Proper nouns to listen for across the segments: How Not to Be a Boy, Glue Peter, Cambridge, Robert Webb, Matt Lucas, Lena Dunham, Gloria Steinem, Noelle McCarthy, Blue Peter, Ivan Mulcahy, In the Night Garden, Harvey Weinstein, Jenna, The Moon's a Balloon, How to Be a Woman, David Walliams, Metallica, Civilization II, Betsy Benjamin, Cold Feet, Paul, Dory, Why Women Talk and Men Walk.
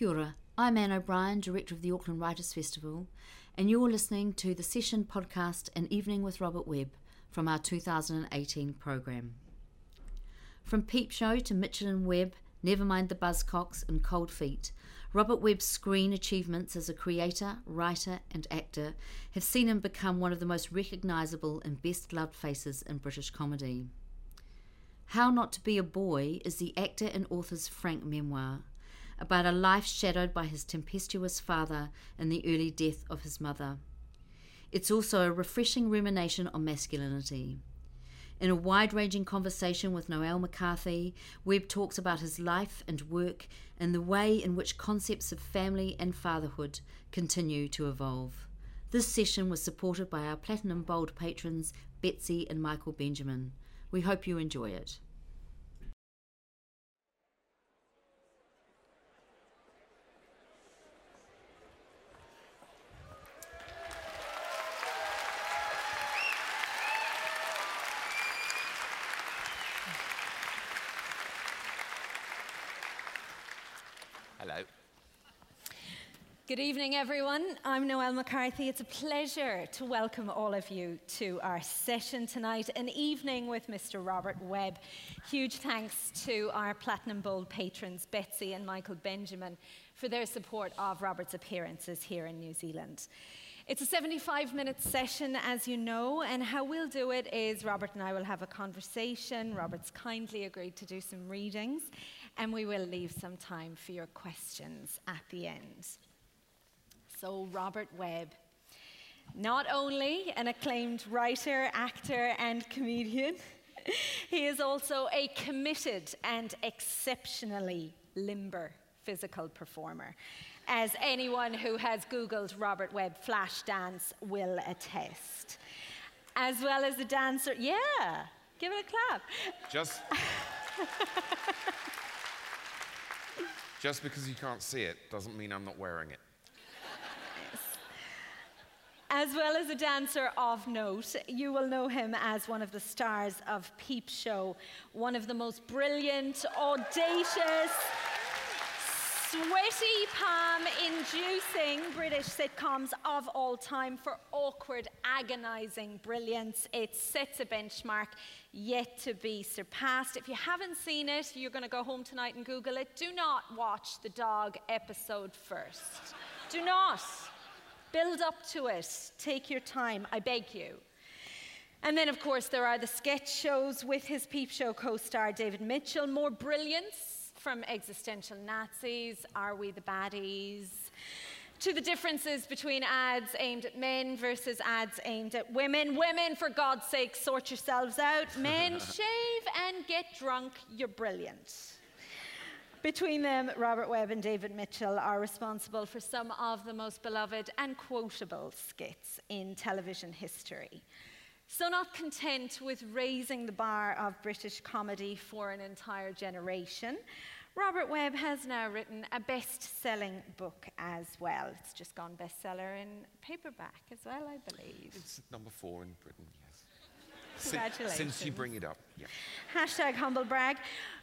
Kia ora, I'm Anne O'Brien, Director of the Auckland Writers' Festival, and you're listening to the Session podcast, An Evening with Robert Webb, from our 2018 programme. From Peep Show to Mitchell and Webb, Nevermind the Buzzcocks and Cold Feet, Robert Webb's screen achievements as a creator, writer and actor have seen him become one of the most recognisable and best-loved faces in British comedy. How Not to Be a Boy is the actor and author's frank memoir, about a life shadowed by his tempestuous father and the early death of his mother. It's also a refreshing rumination on masculinity. In a wide-ranging conversation with Noelle McCarthy, Webb talks about his life and work and the way in which concepts of family and fatherhood continue to evolve. This session was supported by our Platinum Bold patrons, Betsy and Michael Benjamin. We hope you enjoy it. Good evening, everyone. I'm Noelle McCarthy. It's a pleasure to welcome all of you to our session tonight, An Evening with Mr. Robert Webb. Huge thanks to our Platinum Bold patrons, Betsy and Michael Benjamin, for their support of Robert's appearances here in New Zealand. It's a 75-minute session, as you know, and how we'll do it is Robert and I will have a conversation. Robert's kindly agreed to do some readings, and we will leave some time for your questions at the end. So Robert Webb, not only an acclaimed writer, actor, and comedian, he is also a committed and exceptionally limber physical performer, as anyone who has Googled Robert Webb flash dance will attest. As well as a dancer, yeah, give it a clap. Just because you can't see it doesn't mean I'm not wearing it. As well as a dancer of note, you will know him as one of the stars of Peep Show, one of the most brilliant, audacious, sweaty, palm-inducing British sitcoms of all time for awkward, agonizing brilliance. It sets a benchmark yet to be surpassed. If you haven't seen it, you're going to go home tonight and Google it. Do not watch the dog episode first. Do not. Build up to it. Take your time, I beg you. And then, of course, there are the sketch shows with his Peep Show co-star David Mitchell. More brilliance, from existential Nazis, Are We the Baddies, to the differences between ads aimed at men versus ads aimed at women. Women, for God's sake, sort yourselves out. Men, shave and get drunk. You're brilliant. Between them, Robert Webb and David Mitchell are responsible for some of the most beloved and quotable skits in television history. So not content with raising the bar of British comedy for an entire generation, Robert Webb has now written a best-selling book as well. It's just gone bestseller in paperback as well, I believe. It's number 4 in Britain, yes. Congratulations. Since you bring it up, yeah. Hashtag humble brag.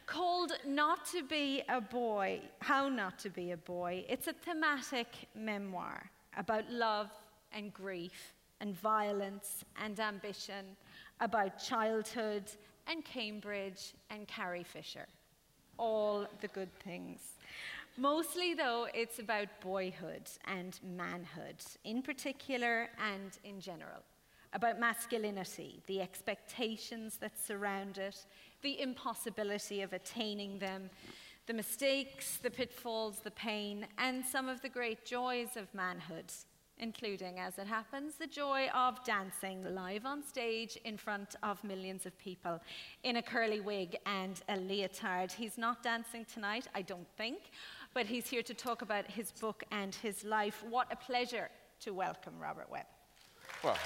Called Not to Be a Boy, How Not to Be a Boy. It's a thematic memoir about love and grief and violence and ambition, about childhood and Cambridge and Carrie Fisher. All the good things. Mostly, though, it's about boyhood and manhood, in particular and in general. About masculinity, the expectations that surround it, the impossibility of attaining them, the mistakes, the pitfalls, the pain, and some of the great joys of manhood, including, as it happens, the joy of dancing live on stage in front of millions of people in a curly wig and a leotard. He's not dancing tonight, I don't think, but he's here to talk about his book and his life. What a pleasure to welcome Robert Webb. Well.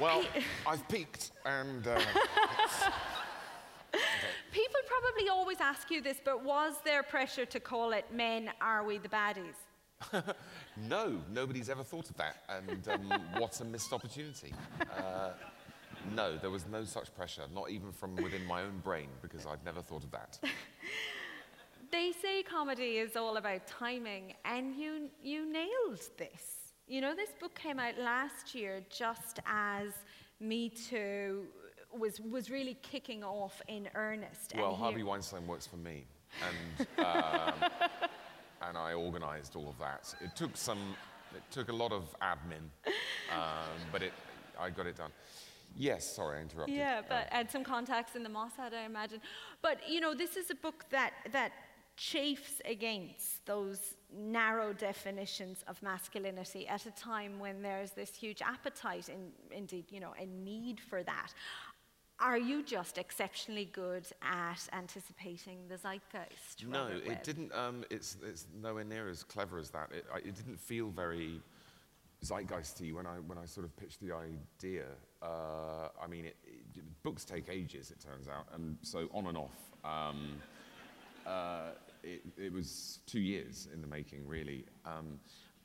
Well, I've peaked, and... okay. People probably always ask you this, but was there pressure to call it Men, Are We the Baddies? No, nobody's ever thought of that, and what a missed opportunity. No, there was no such pressure, not even from within my own brain, because I'd never thought of that. They say comedy is all about timing, and you nailed this. You know, this book came out last year just as Me Too was really kicking off in earnest. Well, Harvey Weinstein works for me, and and I organised all of that. It took a lot of admin, but I got it done. Yes, sorry, I interrupted. Yeah, but and some contacts in the Mossad, I imagine. But you know, this is a book that chafes against those narrow definitions of masculinity at a time when there's this huge appetite and indeed, you know, a need for that. Are you just exceptionally good at anticipating the zeitgeist? No, it didn't. It's nowhere near as clever as that. It didn't feel very zeitgeisty when I sort of pitched the idea. I mean, books take ages, it turns out, and so on and off. It was 2 years in the making, really.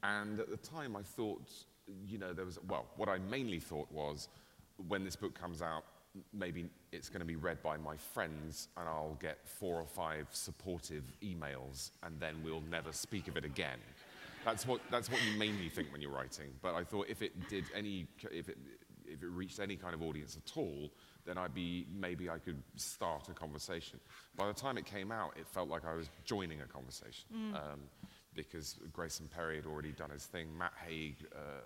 And at the time, I thought, you know, what I mainly thought was, when this book comes out, maybe it's going to be read by my friends, and I'll get 4 or 5 supportive emails, and then we'll never speak of it again. That's what you mainly think when you're writing. But I thought if it reached any kind of audience at all, then maybe I could start a conversation. By the time it came out, it felt like I was joining a conversation, because Grayson Perry had already done his thing. Matt Haig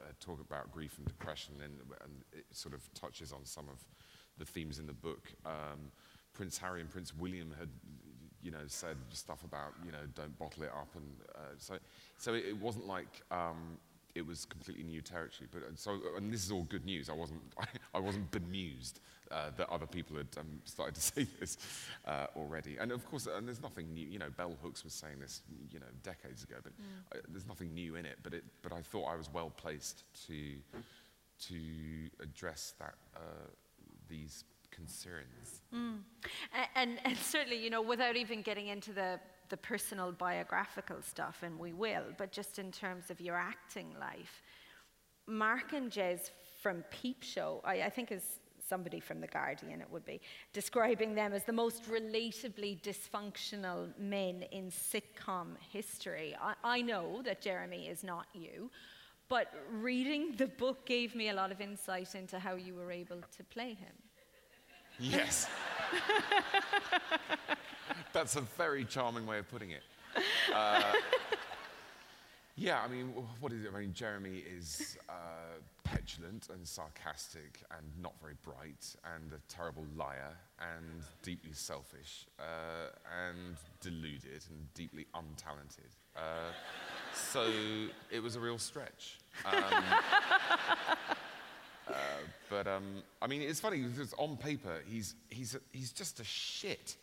had talked about grief and depression, and it sort of touches on some of the themes in the book. Prince Harry and Prince William had, you know, said stuff about, you know, don't bottle it up, and so it wasn't like it was completely new territory. But and this is all good news. I wasn't bemused that other people had started to say this already. And of course, and there's nothing new. You know, Bell Hooks was saying this, you know, decades ago. But there's nothing new in it. But I thought I was well placed to address that. These concerns. And certainly, you know, without even getting into the personal biographical stuff, and we will, but just in terms of your acting life, Mark and Jez from Peep Show, I think is somebody from the Guardian, it would be, describing them as the most relatably dysfunctional men in sitcom history. I know that Jeremy is not you, but reading the book gave me a lot of insight into how you were able to play him. Yes. That's a very charming way of putting it. Yeah, I mean, what is it? I mean, Jeremy is petulant and sarcastic and not very bright and a terrible liar and deeply selfish and deluded and deeply untalented. So it was a real stretch. But I mean, it's funny because on paper he's just a shit.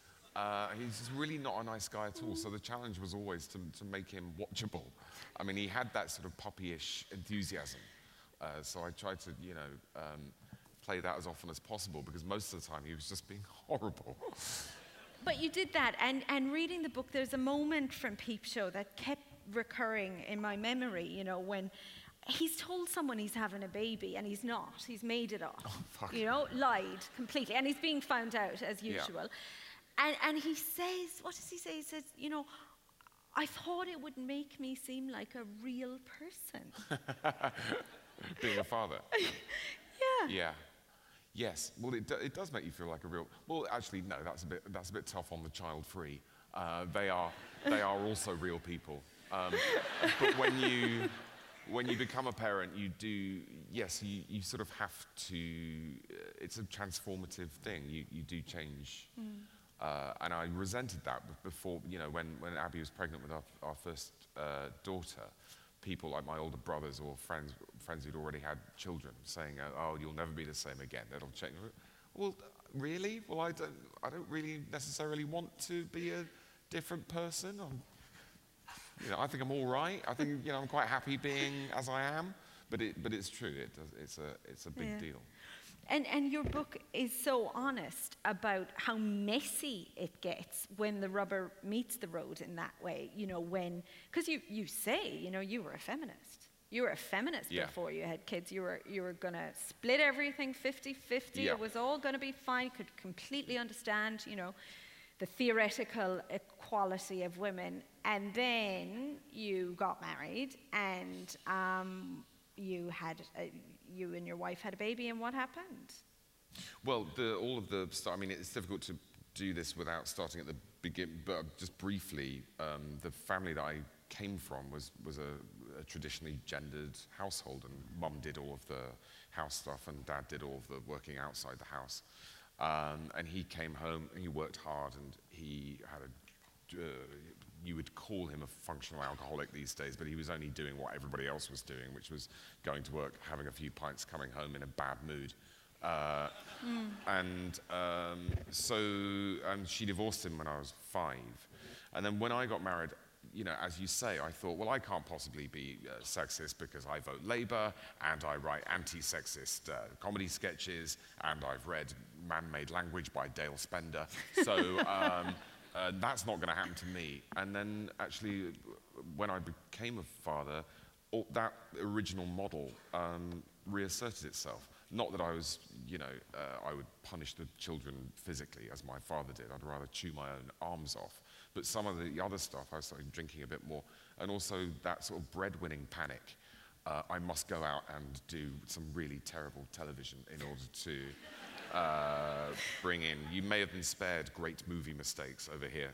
He's just really not a nice guy at all. So the challenge was always to make him watchable. I mean, he had that sort of puppyish enthusiasm. So I tried to, you know, play that as often as possible, because most of the time he was just being horrible. But you did that, and reading the book, there's a moment from Peep Show that kept recurring in my memory, you know, when he's told someone he's having a baby, and he's not. He's made it up, you know, lied completely. And he's being found out, as usual. Yeah. And he says, what does he say? He says, you know, I thought it would make me seem like a real person. Being a father. Yeah. Yeah. Yes. Well, it does make you feel like a real... Well, actually, no, that's a bit tough on the child-free. They are also real people. But when you become a parent, you do... Yes, you sort of have to... It's a transformative thing. You do change. And I resented that before, you know, when Abby was pregnant with our first daughter. People like my older brothers or friends who'd already had children saying, "Oh, you'll never be the same again. That'll change." Well, really? Well, I don't really necessarily want to be a different person. You know, I think I'm all right. I think, you know, I'm quite happy being as I am. But it's true. It's a big deal. And your book is so honest about how messy it gets when the rubber meets the road in that way, you know, because you say, you know, you were a feminist. You were a feminist before you had kids. You were going to split everything 50-50. Yeah. It was all going to be fine. You could completely understand, you know, the theoretical equality of women. And then you got married, and you and your wife had a baby, and what happened? Well, I mean, it's difficult to do this without starting at the beginning, but just briefly, the family that I came from was a traditionally gendered household, and mum did all of the house stuff and dad did all of the working outside the house. And he came home and he worked hard, and he had a, you would call him a functional alcoholic these days, but he was only doing what everybody else was doing, which was going to work, having a few pints, coming home in a bad mood. And she divorced him when I was 5. And then when I got married, you know, as you say, I thought, well, I can't possibly be sexist because I vote Labour, and I write anti-sexist comedy sketches, and I've read Man-Made Language by Dale Spender. So that's not going to happen to me. And then, actually, when I became a father, that original model reasserted itself. Not that I was, you know, I would punish the children physically, as my father did. I'd rather chew my own arms off. But some of the other stuff, I started drinking a bit more. And also that sort of breadwinning panic. I must go out and do some really terrible television in order to bring in. You may have been spared great movie mistakes over here.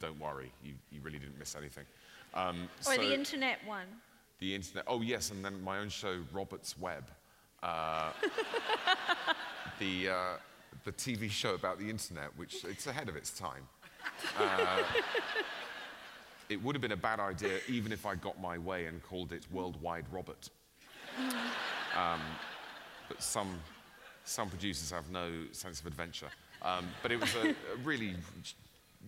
Don't worry, you really didn't miss anything. Or the internet one. The internet, oh yes, and then my own show, Robert Webb. The TV show about the internet, which it's ahead of its time. It would have been a bad idea even if I got my way and called it Worldwide Robert. But some producers have no sense of adventure. But it was a really,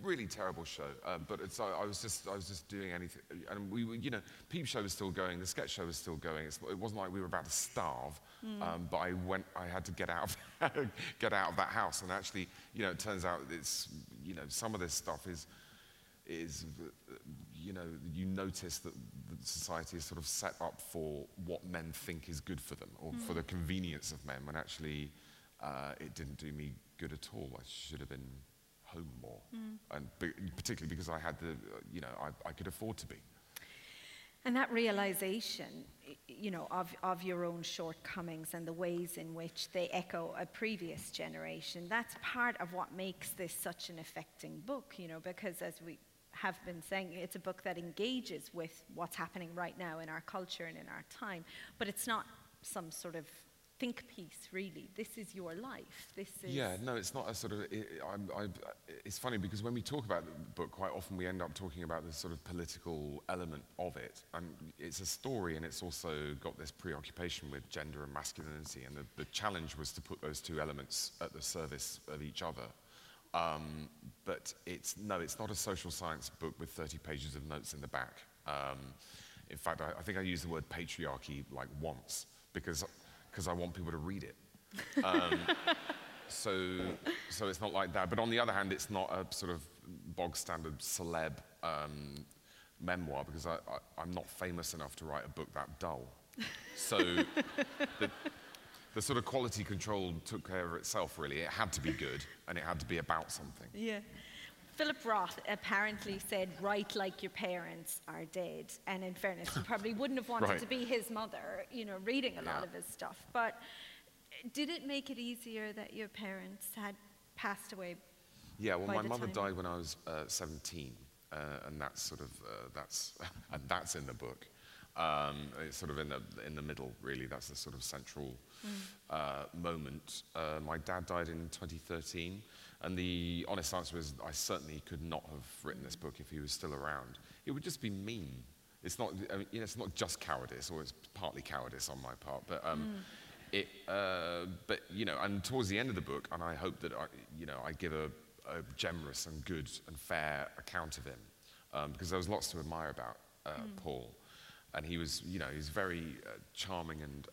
really terrible show. But it's, I was just doing anything, and we were, you know, Peep Show was still going, the sketch show was still going. It wasn't like we were about to starve. But I had to get out of that house. And actually, you know, it turns out it's, you know, some of this stuff is, you notice that the society is sort of set up for what men think is good for them, or for the convenience of men. When actually, it didn't do me good at all. I should have been home more, and particularly because I had the, I could afford to be. And that realization, you know, of your own shortcomings and the ways in which they echo a previous generation, that's part of what makes this such an affecting book, you know, because as we have been saying, it's a book that engages with what's happening right now in our culture and in our time, but it's not some sort of think piece, really. This is your life. This is... Yeah, no, it's not a sort of... It's funny, because when we talk about the book, quite often we end up talking about the sort of political element of it. And it's a story, and it's also got this preoccupation with gender and masculinity. And the challenge was to put those two elements at the service of each other. But it's not a social science book with 30 pages of notes in the back. In fact, I think I used the word patriarchy like once, because I want people to read it. So it's not like that. But on the other hand, it's not a sort of bog-standard celeb memoir, because I'm not famous enough to write a book that dull. So the sort of quality control took care of itself, really. It had to be good, and it had to be about something. Yeah. Philip Roth apparently said, write like your parents are dead. And in fairness, you probably wouldn't have wanted to be his mother, you know, reading a lot of his stuff. But did it make it easier that your parents had passed away? Yeah, well, my mother died when I was 17. And that's sort of, and that's in the book. It's sort of in the middle, really. That's the sort of central moment. My dad died in 2013. And the honest answer is, I certainly could not have written this book if he was still around. It would just be mean. It's not, I mean, you know, it's not just cowardice, or it's partly cowardice on my part. But but you know, and towards the end of the book, and I hope that I give a generous and good and fair account of him, because there was lots to admire about Paul, and he was, you know, he's very charming and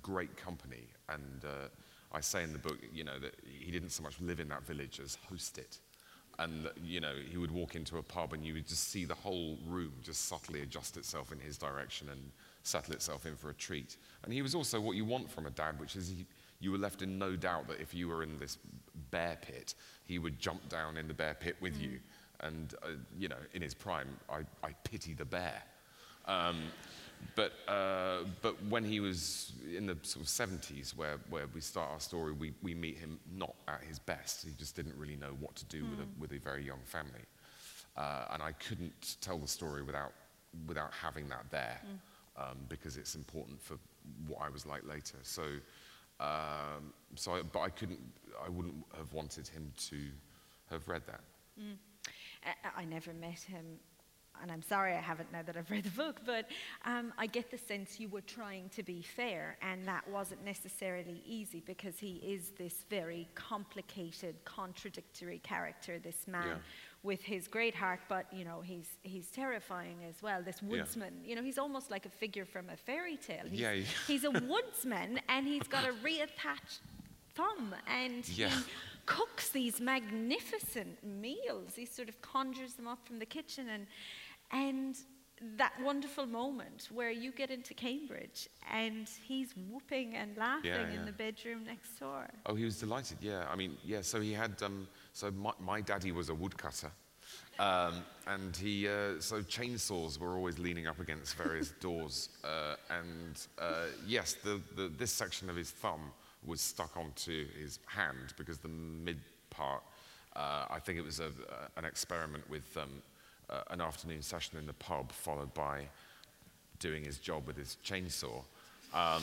great company. And I say in the book, you know, that he didn't so much live in that village as host it. And, you know, he would walk into a pub and you would just see the whole room just subtly adjust itself in his direction and settle itself in for a treat. And he was also what you want from a dad, which is you were left in no doubt that if you were in this bear pit, he would jump down in the bear pit with you. And, you know, in his prime, I pity the bear. But when he was in the sort of 70s, where we start our story, we meet him not at his best. He just didn't really know what to do with a very young family. And I couldn't tell the story without having that there, because it's important for what I was like later. So, but I wouldn't have wanted him to have read that. I never met him. And I'm sorry I haven't now that I've read the book, but I get the sense you were trying to be fair, and that wasn't necessarily easy because he is this very complicated, contradictory character, this man with his great heart, but, you know, he's terrifying as well, this woodsman. You know, he's almost like a figure from a fairy tale. He's, he's a woodsman, and he's got a reattached thumb, and he cooks these magnificent meals. He sort of conjures them up from the kitchen, and that wonderful moment where you get into Cambridge and he's whooping and laughing in the bedroom next door. Oh, he was delighted. Yeah, I mean, yeah. So he had. So my daddy was a woodcutter, and he. So chainsaws were always leaning up against various doors, and yes, this section of his thumb was stuck onto his hand because the mid part, I think it was an experiment with an afternoon session in the pub followed by doing his job with his chainsaw. I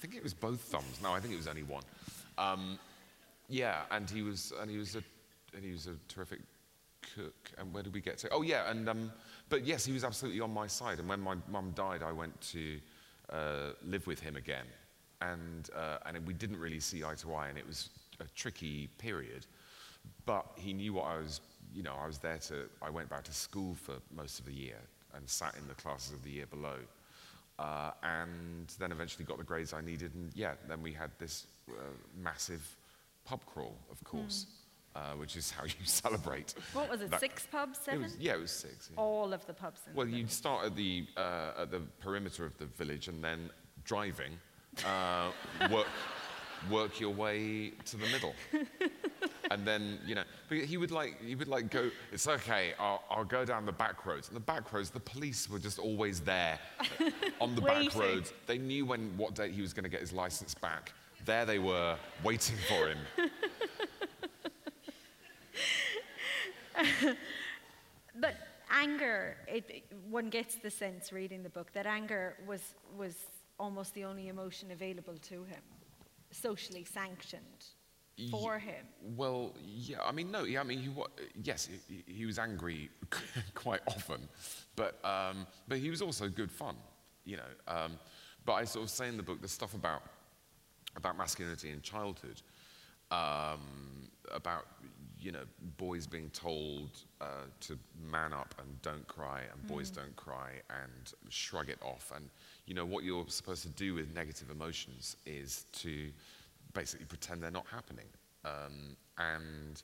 think it was both thumbs. No, I think it was only one. Yeah, and he was a terrific cook. And where did we get to? Oh yeah, and but yes, he was absolutely on my side. And when my mum died, I went to live with him again. And we didn't really see eye to eye, and it was a tricky period. But he knew what I was, you know, I was there to, I went back to school for most of the year and sat in the classes of the year below. And then eventually got the grades I needed, and yeah, then we had this massive pub crawl, of course, which is how you celebrate. What was it, that, 6 pubs, 7? It was, yeah, it was 6. Yeah. All of the pubs in Well, you'd start at the perimeter of the village, and then driving, work your way to the middle, and then you know. But he would like go. It's okay. I'll go down the back roads. And the back roads, the police were just always there on the back roads. They knew what date he was going to get his license back. There they were waiting for him. But anger. One gets the sense reading the book that anger was almost the only emotion available to him, socially sanctioned for him. Well, yeah, I mean, no, yeah, I mean, he was angry quite often, but he was also good fun, you know. But I sort of say in the book the stuff about masculinity in childhood, about you know boys being told to man up and don't cry, and boys don't cry, and shrug it off, and you know what you're supposed to do with negative emotions is to basically pretend they're not happening, and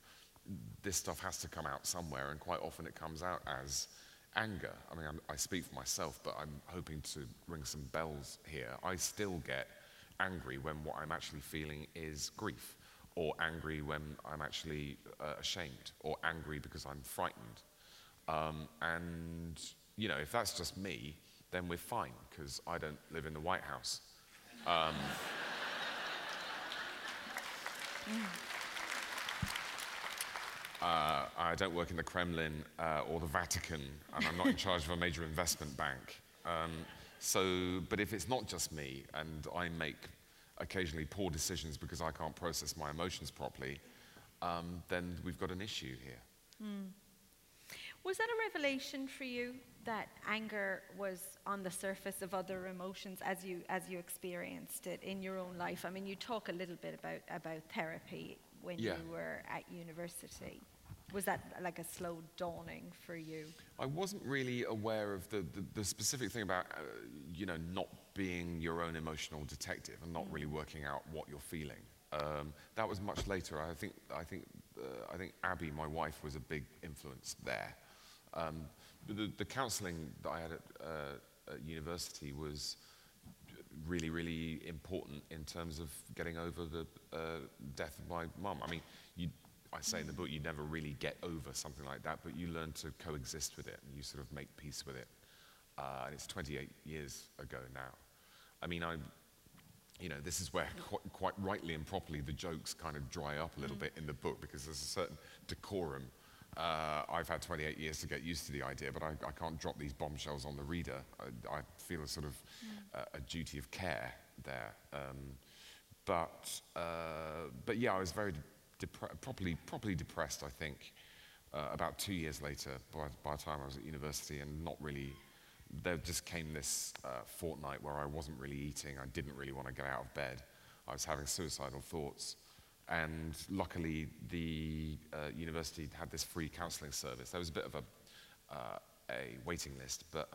this stuff has to come out somewhere, and quite often it comes out as anger. I mean, I speak for myself, but I'm hoping to ring some bells here. I still get angry when what I'm actually feeling is grief, or angry when I'm actually ashamed, or angry because I'm frightened. And, you know, if that's just me, then we're fine, because I don't live in the White House. I don't work in the Kremlin or the Vatican, and I'm not in charge of a major investment bank. But if it's not just me, and I make occasionally poor decisions because I can't process my emotions properly, then we've got an issue here. Was that a revelation for you, that anger was on the surface of other emotions as you experienced it in your own life? I mean, you talk a little bit about therapy when you were at university. Was that like a slow dawning for you? I wasn't really aware of the specific thing about, you know, not being your own emotional detective and not really working out what you're feeling. That was much later. I think Abby, my wife, was a big influence there. The counselling that I had at university was really, really important in terms of getting over the death of my mum. I mean, I say in the book, you never really get over something like that, but you learn to coexist with it, and you sort of make peace with it. And it's 28 years ago now. I mean, you know, this is where quite rightly and properly the jokes kind of dry up a little bit in the book, because there's a certain decorum. I've had 28 years to get used to the idea, but I can't drop these bombshells on the reader. I feel a sort of a duty of care there. But yeah, I was very properly depressed, I think, about 2 years later, by the time I was at university, and not really. There just came this fortnight where I wasn't really eating. I didn't really want to get out of bed. I was having suicidal thoughts. And luckily, the university had this free counselling service. There was a bit of a waiting list, but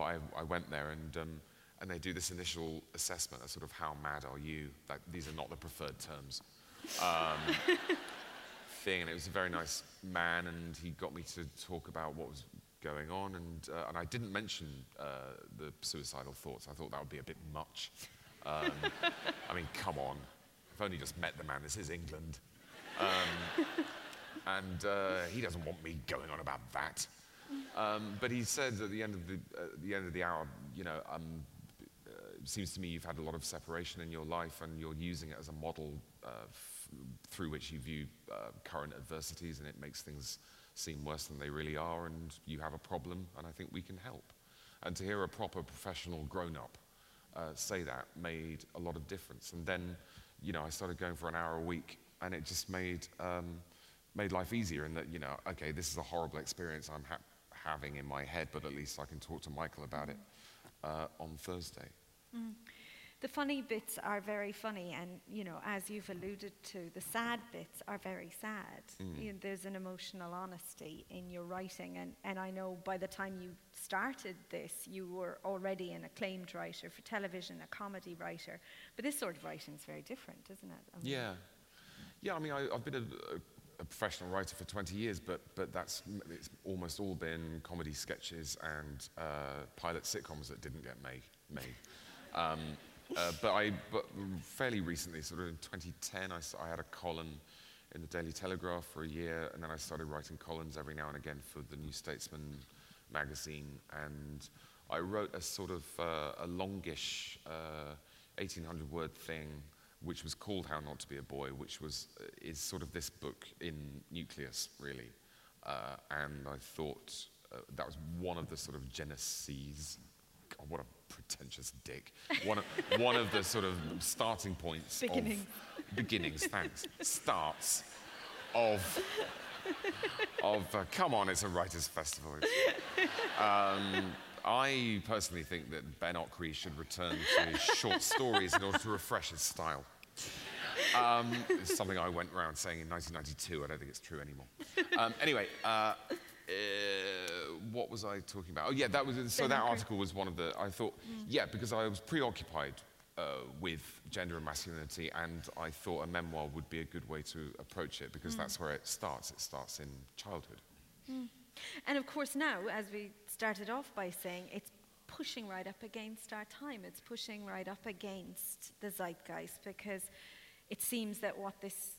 I went there, and they do this initial assessment of sort of how mad are you? Like, these are not the preferred terms. Thing, and it was a very nice man, and he got me to talk about what was going on, and I didn't mention the suicidal thoughts. I thought that would be a bit much. I mean, come on. I've only just met the man. This is England. He doesn't want me going on about that. But he said at the end of the hour, you know, it seems to me you've had a lot of separation in your life, and you're using it as a model through which you view current adversities, and it makes things seem worse than they really are, and you have a problem, and I think we can help. And to hear a proper professional grown-up say that made a lot of difference. And then, you know, I started going for an hour a week, and it just made life easier in that, you know, okay, this is a horrible experience I'm having in my head, but at least I can talk to Michael about it on Thursday. Mm. The funny bits are very funny, and, you know, as you've alluded to, the sad bits are very sad. You know, there's an emotional honesty in your writing, and I know by the time you started this, you were already an acclaimed writer for television, a comedy writer, but this sort of writing is very different, isn't it? Yeah, I mean, I've been a professional writer for 20 years, but it's almost all been comedy sketches and pilot sitcoms that didn't get made. But fairly recently, sort of in 2010, I had a column in the Daily Telegraph for a year, and then I started writing columns every now and again for the New Statesman magazine, and I wrote a sort of a longish 1,800-word thing, which was called How Not to Be a Boy, which is sort of this book in nucleus, really, and I thought that was one of the sort of geneses. God, what a pretentious dick. One of the sort of starting points. Beginnings, thanks. Starts of come on, it's a writer's festival. I personally think that Ben Okri should return to short stories in order to refresh his style. It's something I went around saying in 1992. I don't think it's true anymore. Anyway, what was I talking about? Oh yeah, that was so. That article was one of the. I thought, yeah, because I was preoccupied with gender and masculinity, and I thought a memoir would be a good way to approach it, because that's where it starts. It starts in childhood. And of course, now, as we started off by saying, it's pushing right up against our time. It's pushing right up against the zeitgeist, because it seems that what this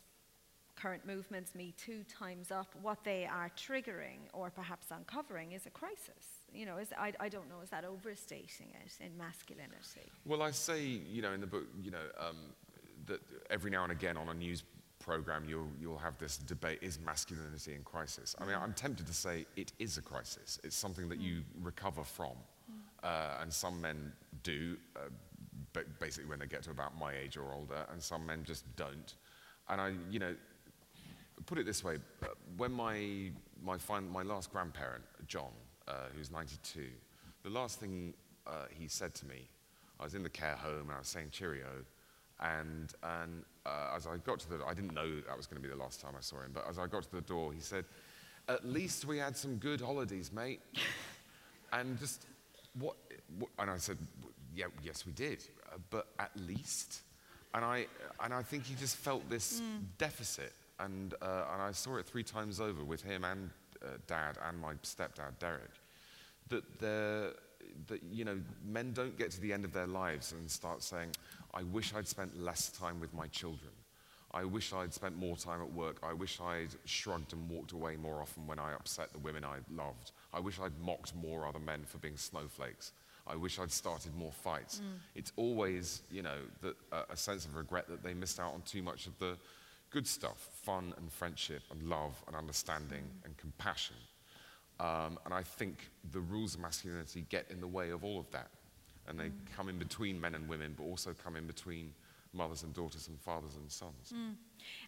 current movements, Me Too, Time's Up, what they are triggering or perhaps uncovering is a crisis. You know, I don't know, is that overstating it in masculinity? Well, I say, you know, in the book, you know, that every now and again on a news program you'll have this debate, is masculinity in crisis? I mean, I'm tempted to say it is a crisis. It's something that you recover from. And some men do, basically when they get to about my age or older, and some men just don't. And I, you know, put it this way, when my last grandparent, John, who's 92, the last thing he said to me, I was in the care home and I was saying cheerio, and as I got to I didn't know that was going to be the last time I saw him, but as I got to the door, he said, "At least we had some good holidays, mate." And just, and I said, yeah, yes we did, but at least? And I think he just felt this deficit, and I saw it 3 times over with him and Dad and my stepdad Derek, that you know, men don't get to the end of their lives and start saying, I wish I'd spent less time with my children. I wish I'd spent more time at work. I wish I'd shrugged and walked away more often when I upset the women I loved. I wish I'd mocked more other men for being snowflakes. I wish I'd started more fights. It's always, you know, a sense of regret that they missed out on too much of the good stuff, fun and friendship and love and understanding and compassion. And I think the rules of masculinity get in the way of all of that. And they come in between men and women, but also come in between mothers and daughters and fathers and sons.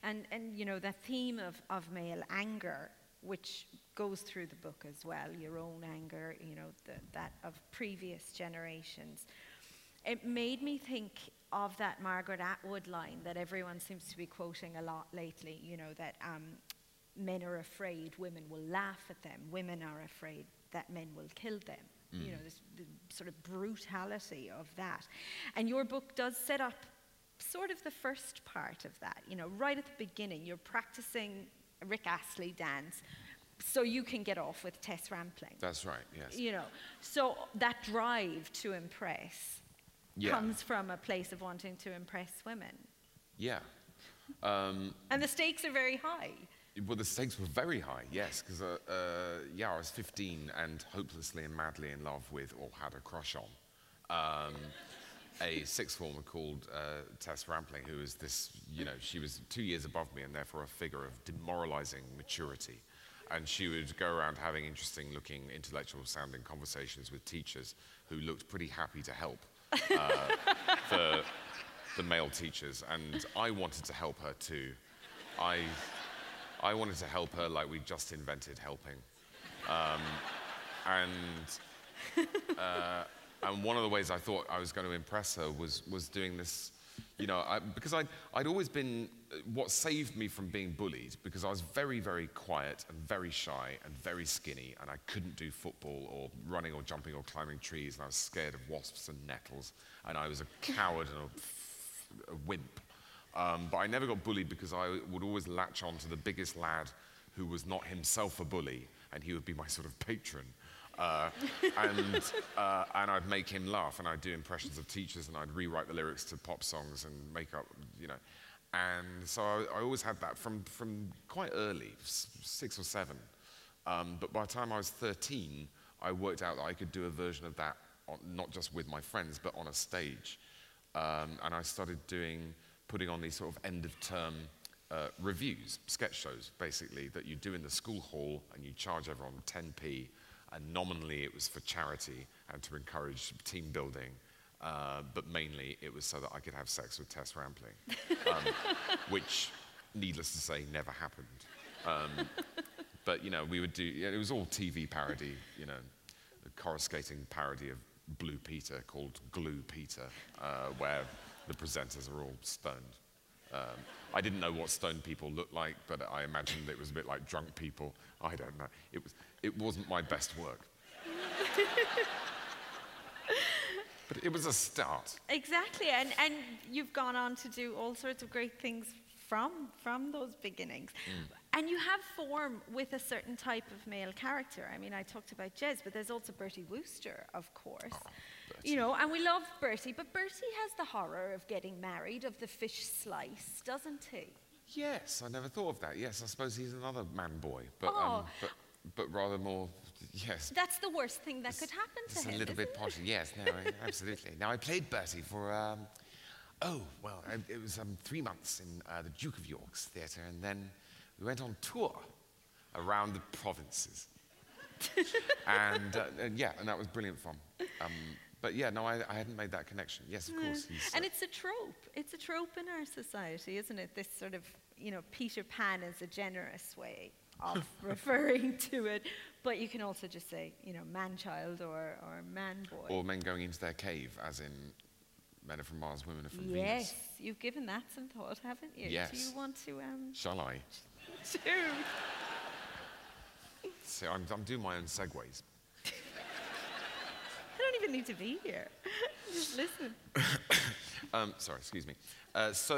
And you know, that theme of male anger, which goes through the book as well, your own anger, you know, that of previous generations. It made me think of that Margaret Atwood line that everyone seems to be quoting a lot lately, you know, that men are afraid women will laugh at them, women are afraid that men will kill them. You know, this, the sort of brutality of that. And your book does set up sort of the first part of that, you know, right at the beginning. You're practicing Rick Astley dance so you can get off with Tess Rampling. That's right, yes. You know, so that drive to impress comes from a place of wanting to impress women. Yeah. And the stakes are very high. Well, the stakes were very high, yes, because I was 15 and hopelessly and madly in love with, or had a crush on, a sixth former called Tess Rampling, who was this, you know, she was 2 years above me and therefore a figure of demoralizing maturity. And she would go around having interesting looking, intellectual sounding conversations with teachers who looked pretty happy to help for the male teachers. And I wanted to help her too. I wanted to help her like we just invented helping. And one of the ways I thought I was going to impress her was doing this, you know, because I'd always been, what saved me from being bullied, because I was very, very quiet and very shy and very skinny, and I couldn't do football or running or jumping or climbing trees, and I was scared of wasps and nettles, and I was a coward and a wimp. But I never got bullied because I would always latch on to the biggest lad who was not himself a bully, and he would be my sort of patron. And I'd make him laugh, and I'd do impressions of teachers, and I'd rewrite the lyrics to pop songs and make up, you know. And so I always had that from quite early, 6 or 7. But by the time I was 13, I worked out that I could do a version of that, not just with my friends, but on a stage. And I started putting on these sort of end-of-term reviews, sketch shows, basically, that you do in the school hall, and you charge everyone 10p, and nominally it was for charity and to encourage team building, but mainly it was so that I could have sex with Tess Rampling, which, needless to say, never happened. But, you know, we would do, it was all TV parody, you know, a coruscating parody of Blue Peter called Glue Peter, where the presenters are all stoned. I didn't know what stoned people looked like, but I imagined it was a bit like drunk people. I don't know. It wasn't my best work. But it was a start. Exactly, and you've gone on to do all sorts of great things from those beginnings. And you have form with a certain type of male character. I mean, I talked about Jez, but there's also Bertie Wooster, of course. Oh, you know, and we love Bertie, but Bertie has the horror of getting married, of the fish slice, doesn't he? Yes, I never thought of that. Yes, I suppose he's another man-boy, but rather more, yes. That's the worst thing that could happen to him, a little bit potty, yes, no, absolutely. Now, I played Bertie for... it was 3 months in the Duke of York's theatre, and then we went on tour around the provinces. and that was brilliant fun. But yeah, no, I hadn't made that connection. Yes, of course. And it's a trope. It's a trope in our society, isn't it? This sort of, you know, Peter Pan is a generous way of referring to it. But you can also just say, you know, man-child or man-boy. Or men going into their cave, as in... Men are from Mars, women are from Venus. Yes, you've given that some thought, haven't you? Yes. Do you want to... Shall I? Sure. So I'm doing my own segues. I don't even need to be here. Just listen. Sorry, excuse me. So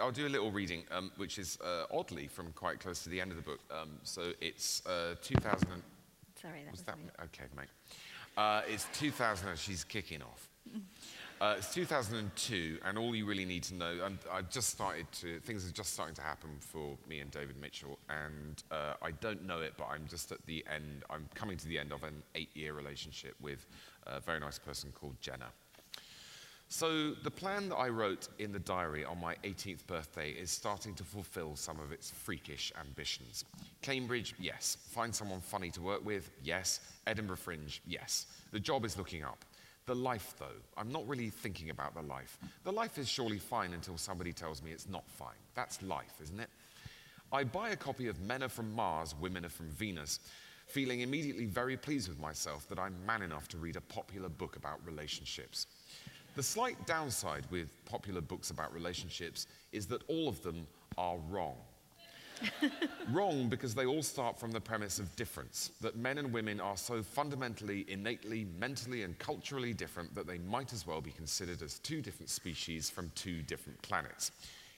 I'll do a little reading, which is oddly from quite close to the end of the book. So it's 2000. And sorry, that was that. Okay, mate. It's 2000. She's kicking off. It's 2002, and all you really need to know. And things are just starting to happen for me and David Mitchell, and I don't know it, but I'm just at the end. I'm coming to the end of an 8-year relationship with a very nice person called Jenna. So the plan that I wrote in the diary on my 18th birthday is starting to fulfill some of its freakish ambitions. Cambridge, yes. Find someone funny to work with, yes. Edinburgh Fringe, yes. The job is looking up. The life, though, I'm not really thinking about the life. The life is surely fine until somebody tells me it's not fine. That's life, isn't it? I buy a copy of Men Are From Mars, Women Are From Venus, feeling immediately very pleased with myself that I'm man enough to read a popular book about relationships. The slight downside with popular books about relationships is that all of them are wrong. Wrong because they all start from the premise of difference, that men and women are so fundamentally, innately, mentally and culturally different that they might as well be considered as two different species from two different planets.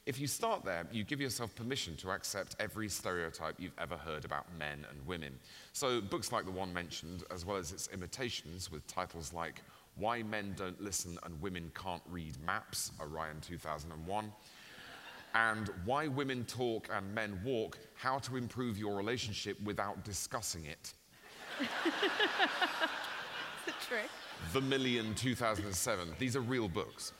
If you start there, you give yourself permission to accept every stereotype you've ever heard about men and women. So books like the one mentioned, as well as its imitations with titles like Why Men Don't Listen and Women Can't Read Maps, Orion 2001, and Why Women Talk and Men Walk, How to Improve Your Relationship Without Discussing It. It's a trick. The Million 2007. These are real books.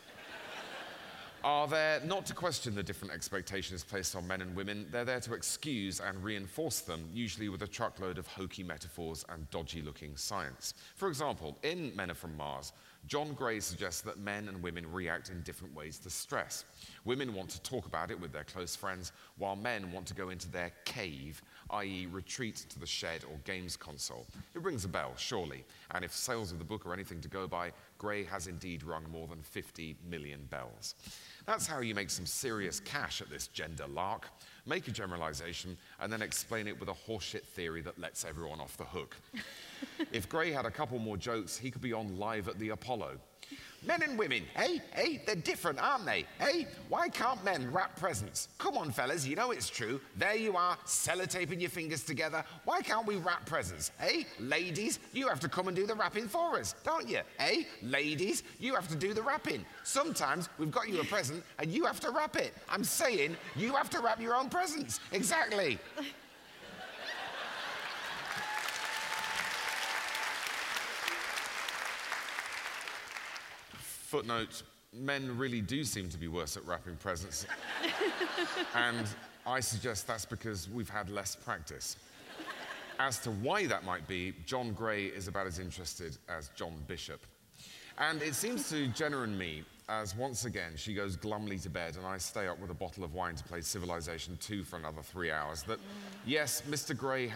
Are there not to question the different expectations placed on men and women, they're there to excuse and reinforce them, usually with a truckload of hokey metaphors and dodgy-looking science. For example, in Men Are From Mars, John Gray suggests that men and women react in different ways to stress. Women want to talk about it with their close friends, while men want to go into their cave, i.e. retreat to the shed or games console. It rings a bell, surely, and if sales of the book are anything to go by, Gray has indeed rung more than 50 million bells. That's how you make some serious cash at this gender lark. Make a generalization and then explain it with a horseshit theory that lets everyone off the hook. If Gray had a couple more jokes, he could be on Live at the Apollo. Men and women, hey, they're different, aren't they? Hey, why can't men wrap presents? Come on, fellas, you know it's true. There you are, sellotaping your fingers together. Why can't we wrap presents? Hey, ladies, you have to come and do the wrapping for us, don't you? Hey, ladies, you have to do the wrapping. Sometimes we've got you a present and you have to wrap it. I'm saying you have to wrap your own presents. Exactly. Footnote, men really do seem to be worse at wrapping presents. And I suggest that's because we've had less practice. As to why that might be, John Gray is about as interested as John Bishop. And it seems to Jenna and me, as once again she goes glumly to bed and I stay up with a bottle of wine to play Civilization II for another 3 hours, that yes, Mr. Gray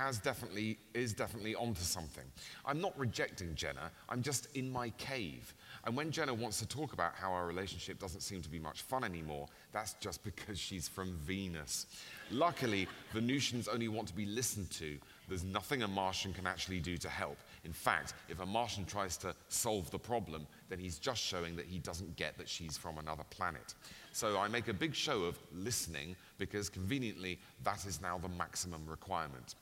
is definitely onto something. I'm not rejecting Jenna, I'm just in my cave. And when Jenna wants to talk about how our relationship doesn't seem to be much fun anymore, that's just because she's from Venus. Luckily, Venusians only want to be listened to. There's nothing a Martian can actually do to help. In fact, if a Martian tries to solve the problem, then he's just showing that he doesn't get that she's from another planet. So I make a big show of listening because, conveniently, that is now the maximum requirement.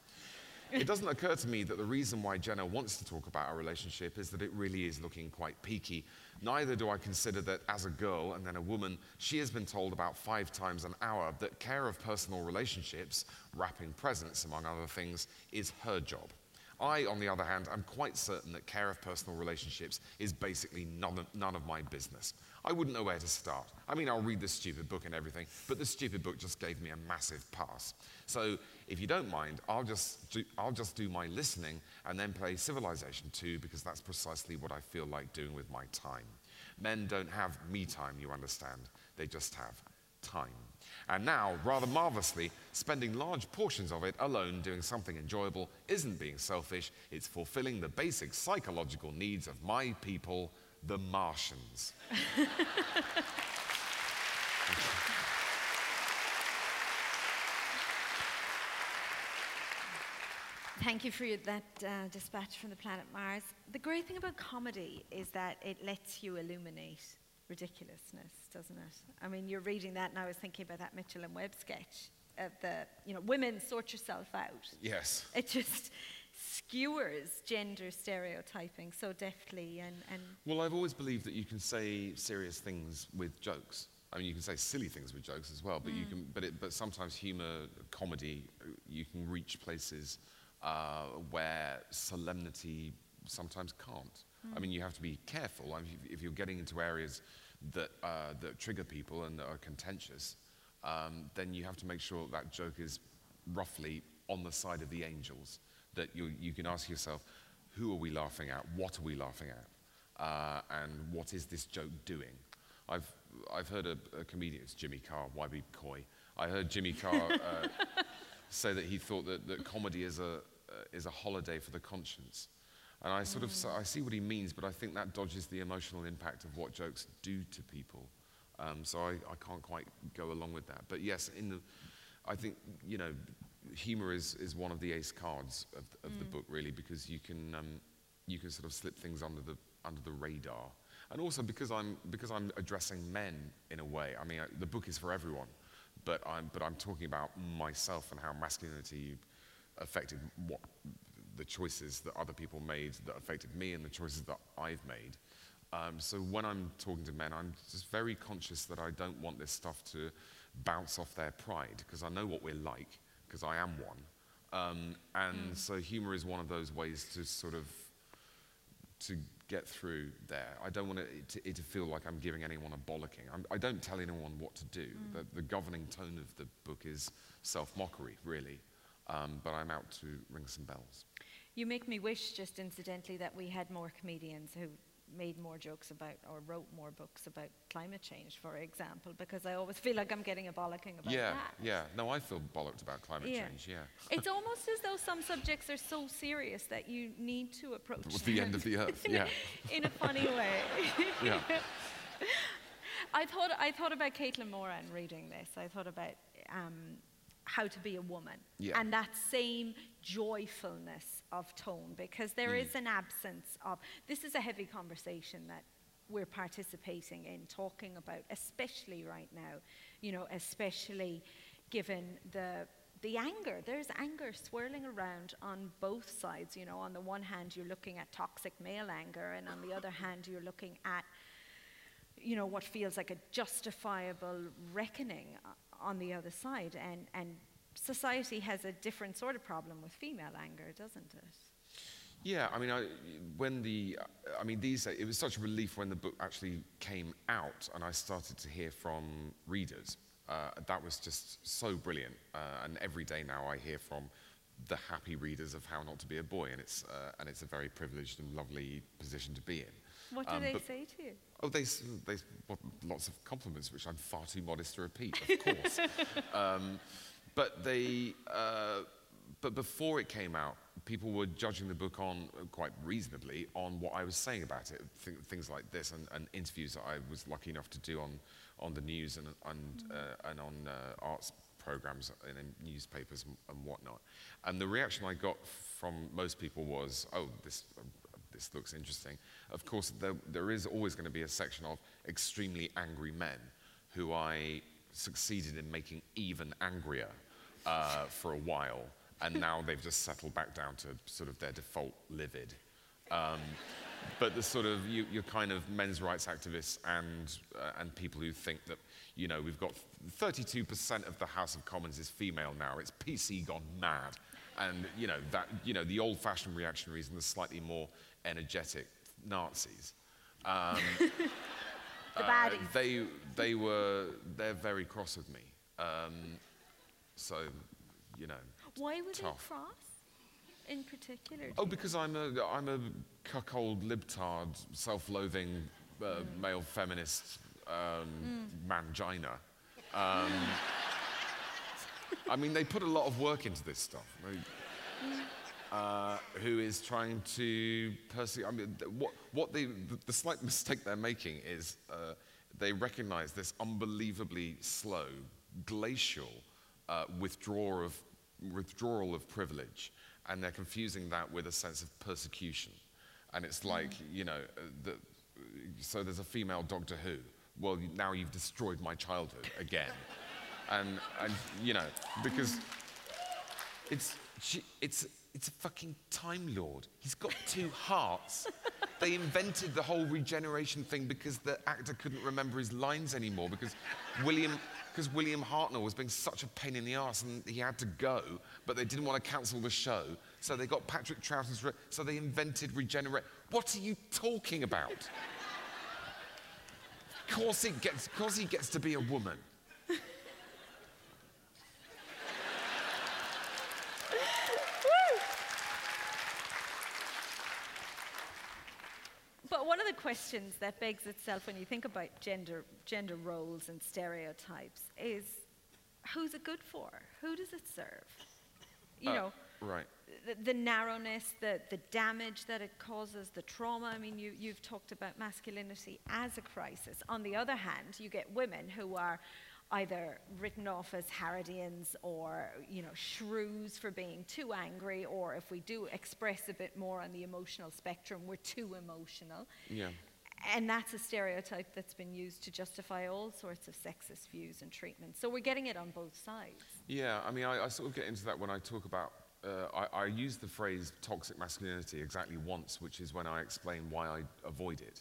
It doesn't occur to me that the reason why Jenna wants to talk about our relationship is that it really is looking quite peaky. Neither do I consider that as a girl and then a woman, she has been told about 5 times an hour that care of personal relationships, wrapping presents among other things, is her job. I, on the other hand, am quite certain that care of personal relationships is basically none of my business. I wouldn't know where to start. I mean, I'll read this stupid book and everything, but the stupid book just gave me a massive pass. So, if you don't mind, I'll just do my listening and then play Civilization II because that's precisely what I feel like doing with my time. Men don't have me time, you understand. They just have time. And now, rather marvelously, spending large portions of it alone doing something enjoyable isn't being selfish, it's fulfilling the basic psychological needs of my people, the Martians. Thank you for that dispatch from the planet Mars. The great thing about comedy is that it lets you illuminate ridiculousness, doesn't it? I mean, you're reading that and I was thinking about that Mitchell and Webb sketch of the, you know, women sort yourself out. Yes. It just skewers gender stereotyping so deftly and... Well, I've always believed that you can say serious things with jokes. I mean, you can say silly things with jokes as well, but you can, but sometimes humor, comedy, you can reach places where solemnity sometimes can't. I mean, you have to be careful. I mean, if you're getting into areas that that trigger people and that are contentious, then you have to make sure that joke is roughly on the side of the angels. That you can ask yourself, who are we laughing at? What are we laughing at? And what is this joke doing? I've heard a comedian, it's Jimmy Carr, why be coy? I heard Jimmy Carr say that he thought that comedy is a holiday for the conscience. And I sort of, I see what he means, but I think that dodges the emotional impact of what jokes do to people. So I can't quite go along with that. But yes, I think, you know, humor is one of the ace cards of the book, really, because you can sort of slip things under the radar. And also because I'm addressing men in a way. I mean, the book is for everyone, but I'm talking about myself and how masculinity affected what the choices that other people made that affected me and the choices that I've made. So when I'm talking to men, I'm just very conscious that I don't want this stuff to bounce off their pride, because I know what we're like, because I am one. So humor is one of those ways to sort of to get through there. I don't want it to feel like I'm giving anyone a bollocking. I don't tell anyone what to do. The governing tone of the book is self-mockery, really. But I'm out to ring some bells. You make me wish, just incidentally, that we had more comedians who made more jokes about or wrote more books about climate change, for example, because I always feel like I'm getting a bollocking about that. Yeah, no, I feel bollocked about climate change, yeah. It's almost as though some subjects are so serious that you need to approach them. The end of the earth, yeah. In a funny way. Yeah. I thought about Caitlin Moran reading this. I thought about How to Be a Woman, and that same joyfulness of tone, because there is an absence of, this is a heavy conversation that we're participating in, talking about, especially right now, you know, especially given the anger. There's anger swirling around on both sides, you know. On the one hand, you're looking at toxic male anger, and on the other hand, you're looking at, you know, what feels like a justifiable reckoning on the other side, and society has a different sort of problem with female anger, doesn't it? Yeah, I mean, it was such a relief when the book actually came out and I started to hear from readers. That was just so brilliant, and every day now I hear from the happy readers of How Not to Be a Boy, and it's a very privileged and lovely position to be in. What do they say to you? Oh, they lots of compliments, which I'm far too modest to repeat, of course. But before it came out, people were judging the book on, quite reasonably, on what I was saying about it, things like this, and interviews that I was lucky enough to do on the news and on arts programs and in newspapers and whatnot. And the reaction I got from most people was, oh, this looks interesting. Of course, there is always going to be a section of extremely angry men who I succeeded in making even angrier for a while, and now they've just settled back down to sort of their default livid. But the sort of, your kind of men's rights activists and people who think that, you know, we've got 32% of the House of Commons is female now, it's PC gone mad. And, you know, the old-fashioned reactionaries and the slightly more energetic Nazis. The baddies. They're very cross with me. So, you know, why were they cross in particular? Oh, because I'm a cuckold, libtard, self-loathing, male feminist, mangina. I mean, they put a lot of work into this stuff. Who is trying to pursue? I mean, the slight mistake they're making is they recognise this unbelievably slow, glacial withdrawal of privilege, and they're confusing that with a sense of persecution. And it's like, you know, so there's a female Doctor Who. well, now you've destroyed my childhood again. And you know, because it's a fucking Time Lord. He's got two hearts. They invented the whole regeneration thing because the actor couldn't remember his lines anymore because William Hartnell was being such a pain in the arse and he had to go, but they didn't want to cancel the show, so they got Patrick Troughton's... So they invented regenerate... What are you talking about? Of course it gets... Of course he gets to be a woman. But one of the questions that begs itself when you think about gender roles and stereotypes is, who's it good for? Who does it serve? You know, right. The narrowness, the damage that it causes, the trauma. I mean, you've talked about masculinity as a crisis. On the other hand, you get women who are either written off as Haradians or, you know, shrews for being too angry, or if we do express a bit more on the emotional spectrum, we're too emotional. Yeah. And that's a stereotype that's been used to justify all sorts of sexist views and treatment. So we're getting it on both sides. Yeah, I mean, I sort of get into that when I talk about... I use the phrase toxic masculinity exactly once, which is when I explain why I avoid it.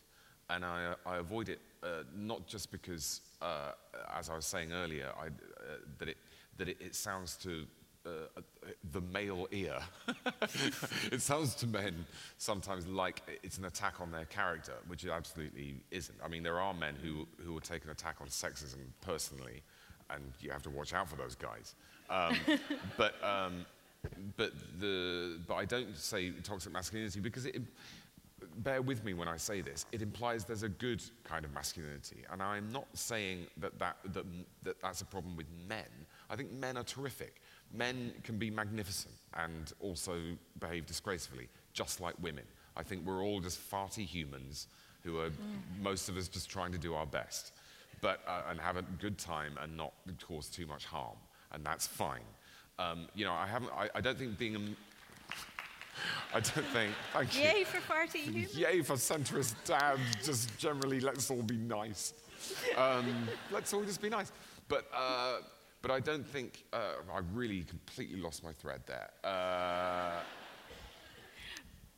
And I avoid it not just because... as I was saying earlier, that it sounds to the male ear. It sounds to men sometimes like it's an attack on their character, which it absolutely isn't. I mean, there are men who will take an attack on sexism personally, and you have to watch out for those guys. But I don't say toxic masculinity because it... Bear with me when I say this, it implies there's a good kind of masculinity, and I'm not saying that's a problem with men. I think men are terrific. Men can be magnificent and also behave disgracefully, just like women. I think we're all just farty humans who are, most of us, just trying to do our best, but, and have a good time and not cause too much harm, and that's fine. You know, I don't think being a... I don't think... Thank you. Yay for farty humans. Yay for centrist dad. Just generally, let's all be nice. Let's all just be nice. But I don't think... I really completely lost my thread there.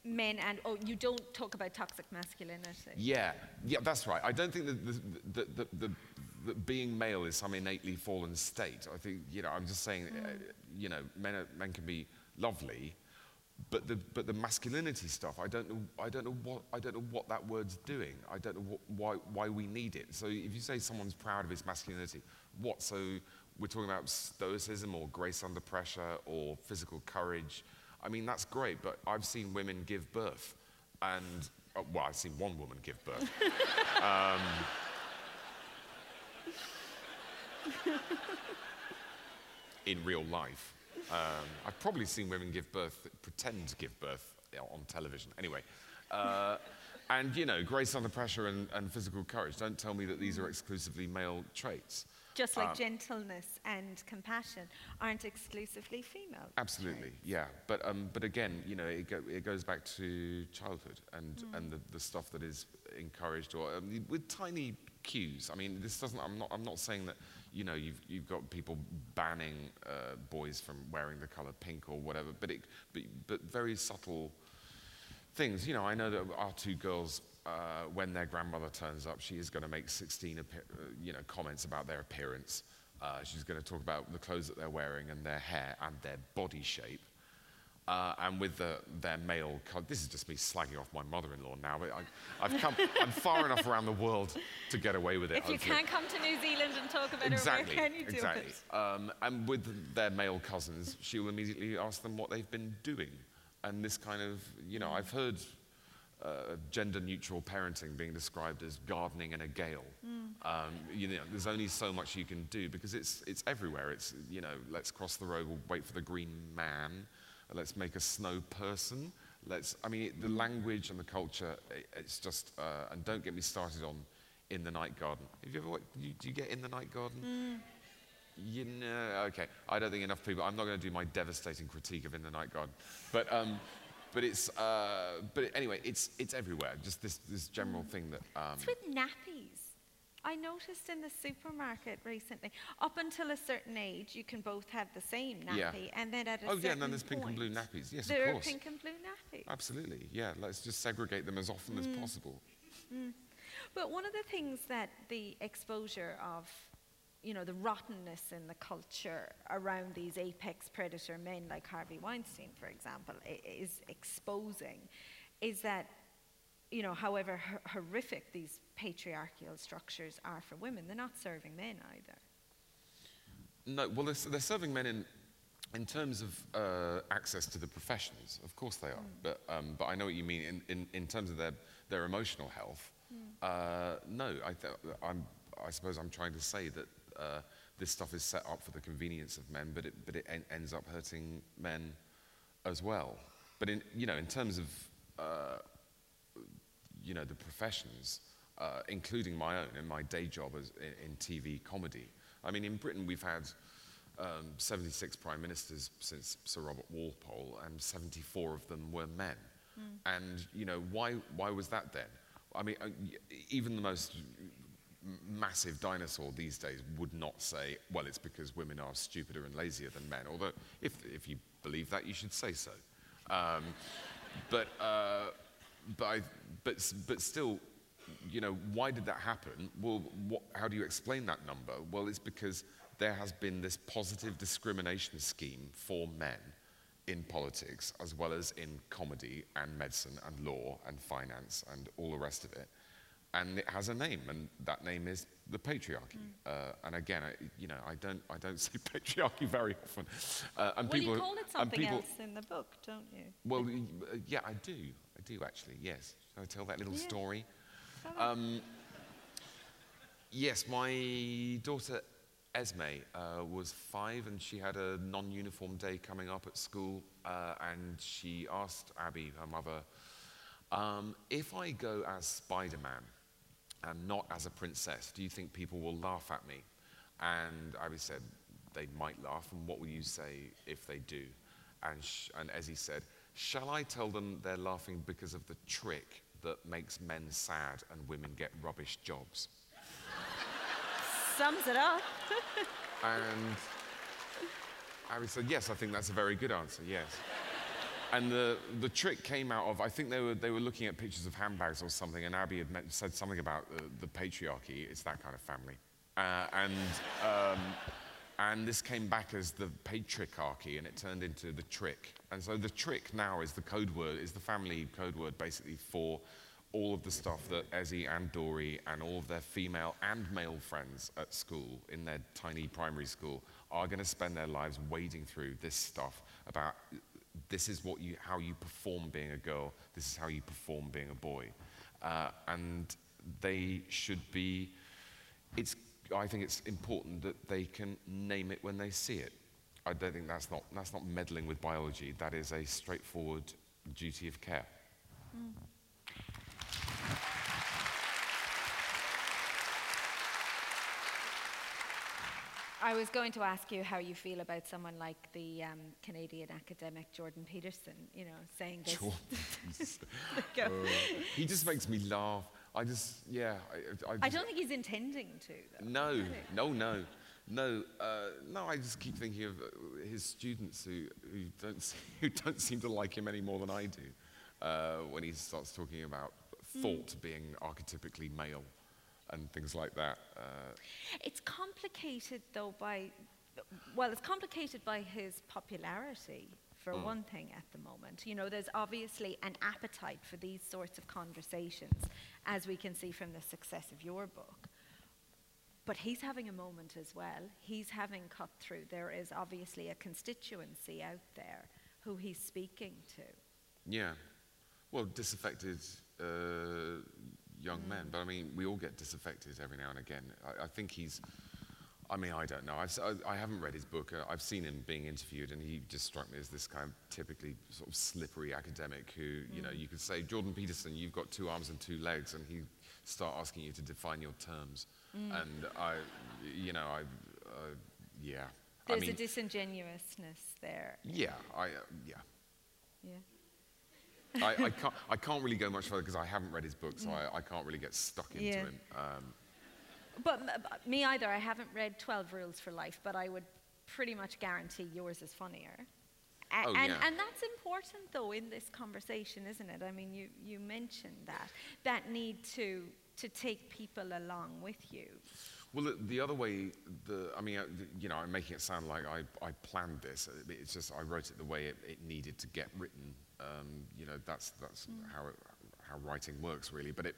Men and... Oh, you don't talk about toxic masculinity. Yeah. Yeah, that's right. I don't think that that being male is some innately fallen state. I think, you know, I'm just saying, you know, men can be lovely... But the masculinity stuff, I don't know what that word's doing. I don't know why we need it. So if you say someone's proud of his masculinity, what? So we're talking about stoicism or grace under pressure or physical courage. I mean, that's great, but I've seen women give birth, and well, I've seen one woman give birth. In real life. I've probably seen women give birth, pretend to give birth, you know, on television. Anyway, and you know, grace under pressure and physical courage. Don't tell me that these are exclusively male traits. Just like gentleness and compassion aren't exclusively female. Absolutely, traits. Yeah. But again, you know, it goes back to childhood and the stuff that is encouraged or with tiny cues. I mean, this doesn't... I'm not saying that. You know, you've got people banning boys from wearing the colour pink or whatever, but very subtle things. You know, I know that our two girls, when their grandmother turns up, she is going to make 16 you know, comments about their appearance. She's going to talk about the clothes that they're wearing and their hair and their body shape. And with their male... This is just me slagging off my mother-in-law now, but I'm far enough around the world to get away with it. If you can't come to New Zealand and talk about it, where can you do it? And with their male cousins, she will immediately ask them what they've been doing. And this kind of... You know, I've heard gender-neutral parenting being described as gardening in a gale. You know, there's only so much you can do because it's everywhere. It's, you know, let's cross the road, we'll wait for the green man... Let's make a snow person. I mean, the language and the culture, it's just... and don't get me started on In the Night Garden. Have you ever... do you get In the Night Garden? You know... OK, I don't think enough people... I'm not going to do my devastating critique of In the Night Garden. But it's... But anyway, it's everywhere. Just this general thing that... It's with nappies. I noticed in the supermarket recently, up until a certain age, you can both have the same nappy, and then at a certain and then there's pink and blue nappies. Yes, of course. There are pink and blue nappies. Absolutely, yeah. Let's just segregate them as often as possible. But one of the things that the exposure of, you know, the rottenness in the culture around these apex predator men like Harvey Weinstein, for example, is exposing, is that, you know, however horrific these patriarchal structures are for women, they're not serving men either. No, well, they're serving men in terms of access to the professions. Of course they are. But I know what you mean in terms of their emotional health. No, I suppose I'm trying to say that this stuff is set up for the convenience of men, but it ends up hurting men as well. But in terms of the professions, including my own and my day job as in TV comedy. I mean, in Britain we've had 76 prime ministers since Sir Robert Walpole, and 74 of them were men. And why was that then? I mean, even the most massive dinosaur these days would not say, well, it's because women are stupider and lazier than men, although if you believe that, you should say so. But still, why did that happen? Well, how do you explain that number? Well, it's because there has been this positive discrimination scheme for men in politics, as well as in comedy and medicine and law and finance and all the rest of it. And it has a name, and that name is the patriarchy. And again, I don't see patriarchy very often. And well, people, you call it something else in the book, don't you? Well, yeah, I do actually. Yes, shall I tell that little story? Yes, my daughter Esme was 5, and she had a non-uniform day coming up at school, and she asked Abby, her mother, if I go as Spider-Man and not as a princess, do you think people will laugh at me? And Abby said, they might laugh, and what will you say if they do? And Ezzy said, shall I tell them they're laughing because of the trick that makes men sad and women get rubbish jobs? Sums it up. And Abby said, yes, I think that's a very good answer, yes. And the trick came out of, I think they were looking at pictures of handbags or something, and Abby had said something about the patriarchy, it's that kind of family. And this came back as the patriarchy, and it turned into the trick. And so the trick now is the code word, is the family code word basically for all of the stuff that Ezzy and Dory and all of their female and male friends at school, in their tiny primary school, are going to spend their lives wading through this stuff about this is what you, how you perform being a girl, this is how you perform being a boy. And they should be, I think it's important that they can name it when they see it. I don't think that's not meddling with biology, that is a straightforward duty of care. I was going to ask you how you feel about someone like the Canadian academic Jordan Peterson, saying this. Like he just makes me laugh. I don't think he's intending to, though. No, I just keep thinking of his students who don't seem to like him any more than I do when he starts talking about thought being archetypically male and things like that. It's complicated, though, it's complicated by his popularity, for one thing, at the moment. There's obviously an appetite for these sorts of conversations, as we can see from the success of your book. But he's having a moment as well. He's having cut through. There is obviously a constituency out there who he's speaking to. Yeah. Well, disaffected... young men, but I mean, we all get disaffected every now and again. I think he's, I mean, I don't know. I haven't read his book. I've seen him being interviewed, and he just struck me as this kind of typically sort of slippery academic who, you could say, Jordan Peterson, you've got 2 arms and 2 legs, and he start asking you to define your terms. And yeah. There's a disingenuousness there. Yeah, Yeah. I can't really go much further because I haven't read his book, so I can't really get stuck into him. But me either. I haven't read 12 Rules for Life, but I would pretty much guarantee yours is funnier. And that's important, though, in this conversation, isn't it? I mean, you mentioned that need to take people along with you. Well, the other way, I'm making it sound like I planned this. It's just I wrote it the way it needed to get written. That's how writing works, really. But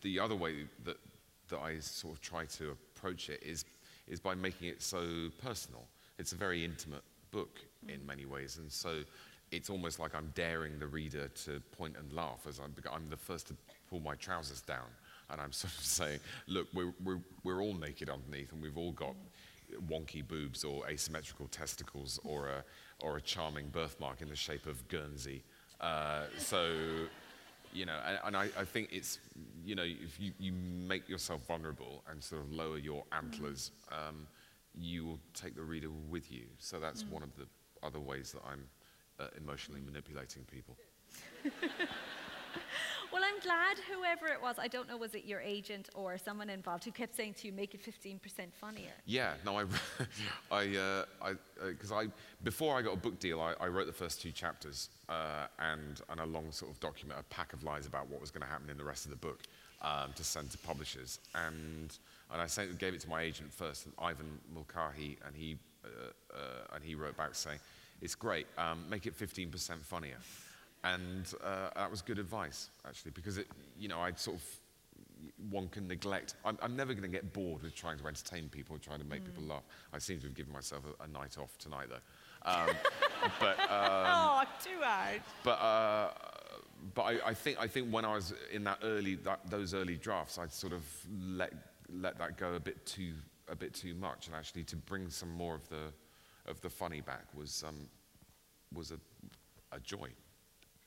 the other way that I sort of try to approach it is by making it so personal. It's a very intimate book in many ways, and so it's almost like I'm daring the reader to point and laugh as I'm the first to pull my trousers down. And I'm sort of saying, look, we're all naked underneath, and we've all got wonky boobs or asymmetrical testicles or a charming birthmark in the shape of Guernsey. I think it's, if you make yourself vulnerable and sort of lower your antlers, you will take the reader with you. So that's one of the other ways that I'm emotionally manipulating people. Well, I'm glad whoever it was, I don't know, was it your agent or someone involved who kept saying to you, make it 15% funnier? Yeah, no, before I got a book deal, I wrote the first two chapters and a long sort of document, a pack of lies about what was going to happen in the rest of the book to send to publishers. And I gave it to my agent first, Ivan Mulcahy, and he wrote back saying, it's great, make it 15% funnier. And that was good advice, actually, because one can neglect. I'm never going to get bored with trying to entertain people, trying to make people laugh. I seem to have given myself a night off tonight, though. Oh, too hard. But I think when I was in those early drafts, I'd sort of let that go a bit too much, and actually to bring some more of the funny back was a joy.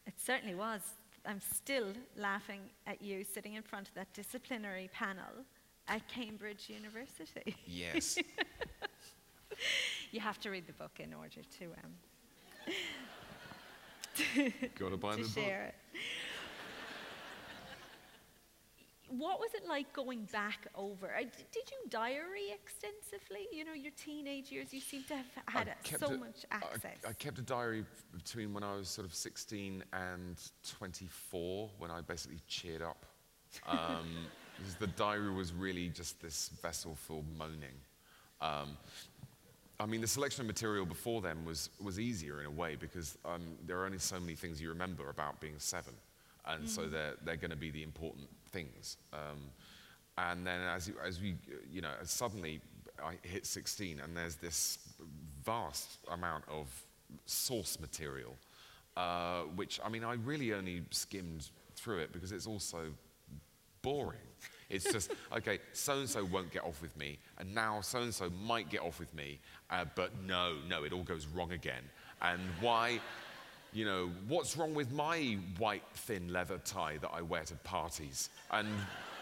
It certainly was. I'm still laughing at you sitting in front of that disciplinary panel at Cambridge University. Yes. You have to read the book in order to gotta buy the share book. It. What was it like going back over? Did you diary extensively? Your teenage years, you seem to have had so much access. I kept a diary between when I was sort of 16 and 24, when I basically cheered up. Because the diary was really just this vessel for moaning. The selection of material before then was easier in a way, because there are only so many things you remember about being 7. And so they're going to be the important things. And then suddenly I hit 16, and there's this vast amount of source material, which, I really only skimmed through it because it's also boring. It's just, okay, so-and-so won't get off with me, and now so-and-so might get off with me, but no, it all goes wrong again. And why... what's wrong with my white thin leather tie that I wear to parties? And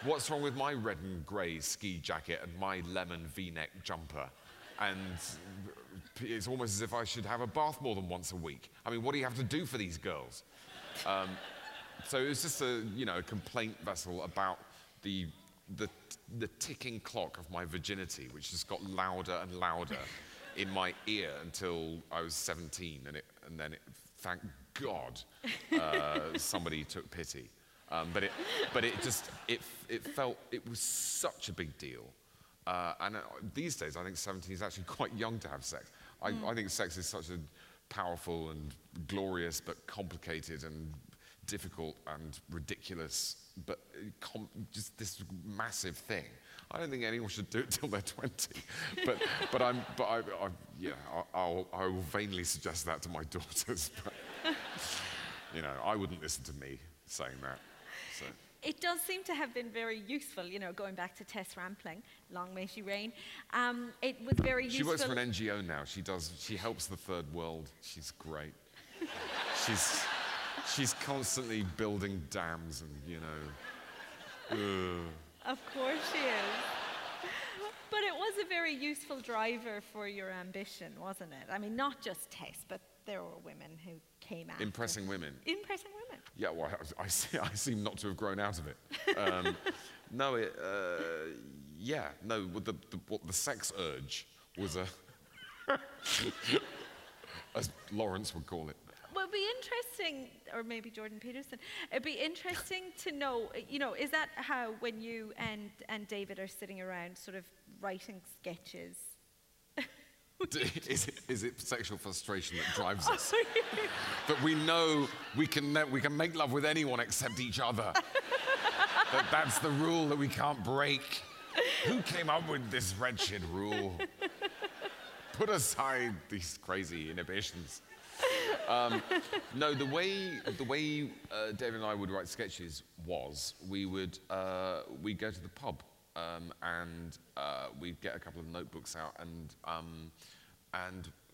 what's wrong with my red and grey ski jacket and my lemon V-neck jumper? And it's almost as if I should have a bath more than once a week. What do you have to do for these girls? So it was just a complaint vessel about the ticking clock of my virginity, which just got louder and louder in my ear until I was 17, and then thank God somebody took pity. But it felt, it was such a big deal. And these days, I think 17 is actually quite young to have sex. I think sex is such a powerful and glorious, but complicated and difficult and ridiculous, but just this massive thing. I don't think anyone should do it till they're 20, but I will vainly suggest that to my daughters. But, I wouldn't listen to me saying that. So. It does seem to have been very useful, going back to Tess Rampling, long may she reign. It was very useful. She works for an NGO now. She helps the third world. She's great. She's constantly building dams and Of course she is. But it was a very useful driver for your ambition, wasn't it? Not just Tess, but there were women who came out. Impressing women. Impressing women. Yeah, well, I seem not to have grown out of it. No, yeah, no, the sex urge was a, as Lawrence would call it. Well, it'd be interesting, or maybe Jordan Peterson, it'd be interesting to know, you know, is that how when you and David are sitting around sort of writing sketches? Is it sexual frustration that drives us? That we know we can make love with anyone except each other. That's the rule that we can't break. Who came up with this wretched rule? Put aside these crazy inhibitions. No, the way David and I would write sketches was we'd go to the pub and we'd get a couple of notebooks out and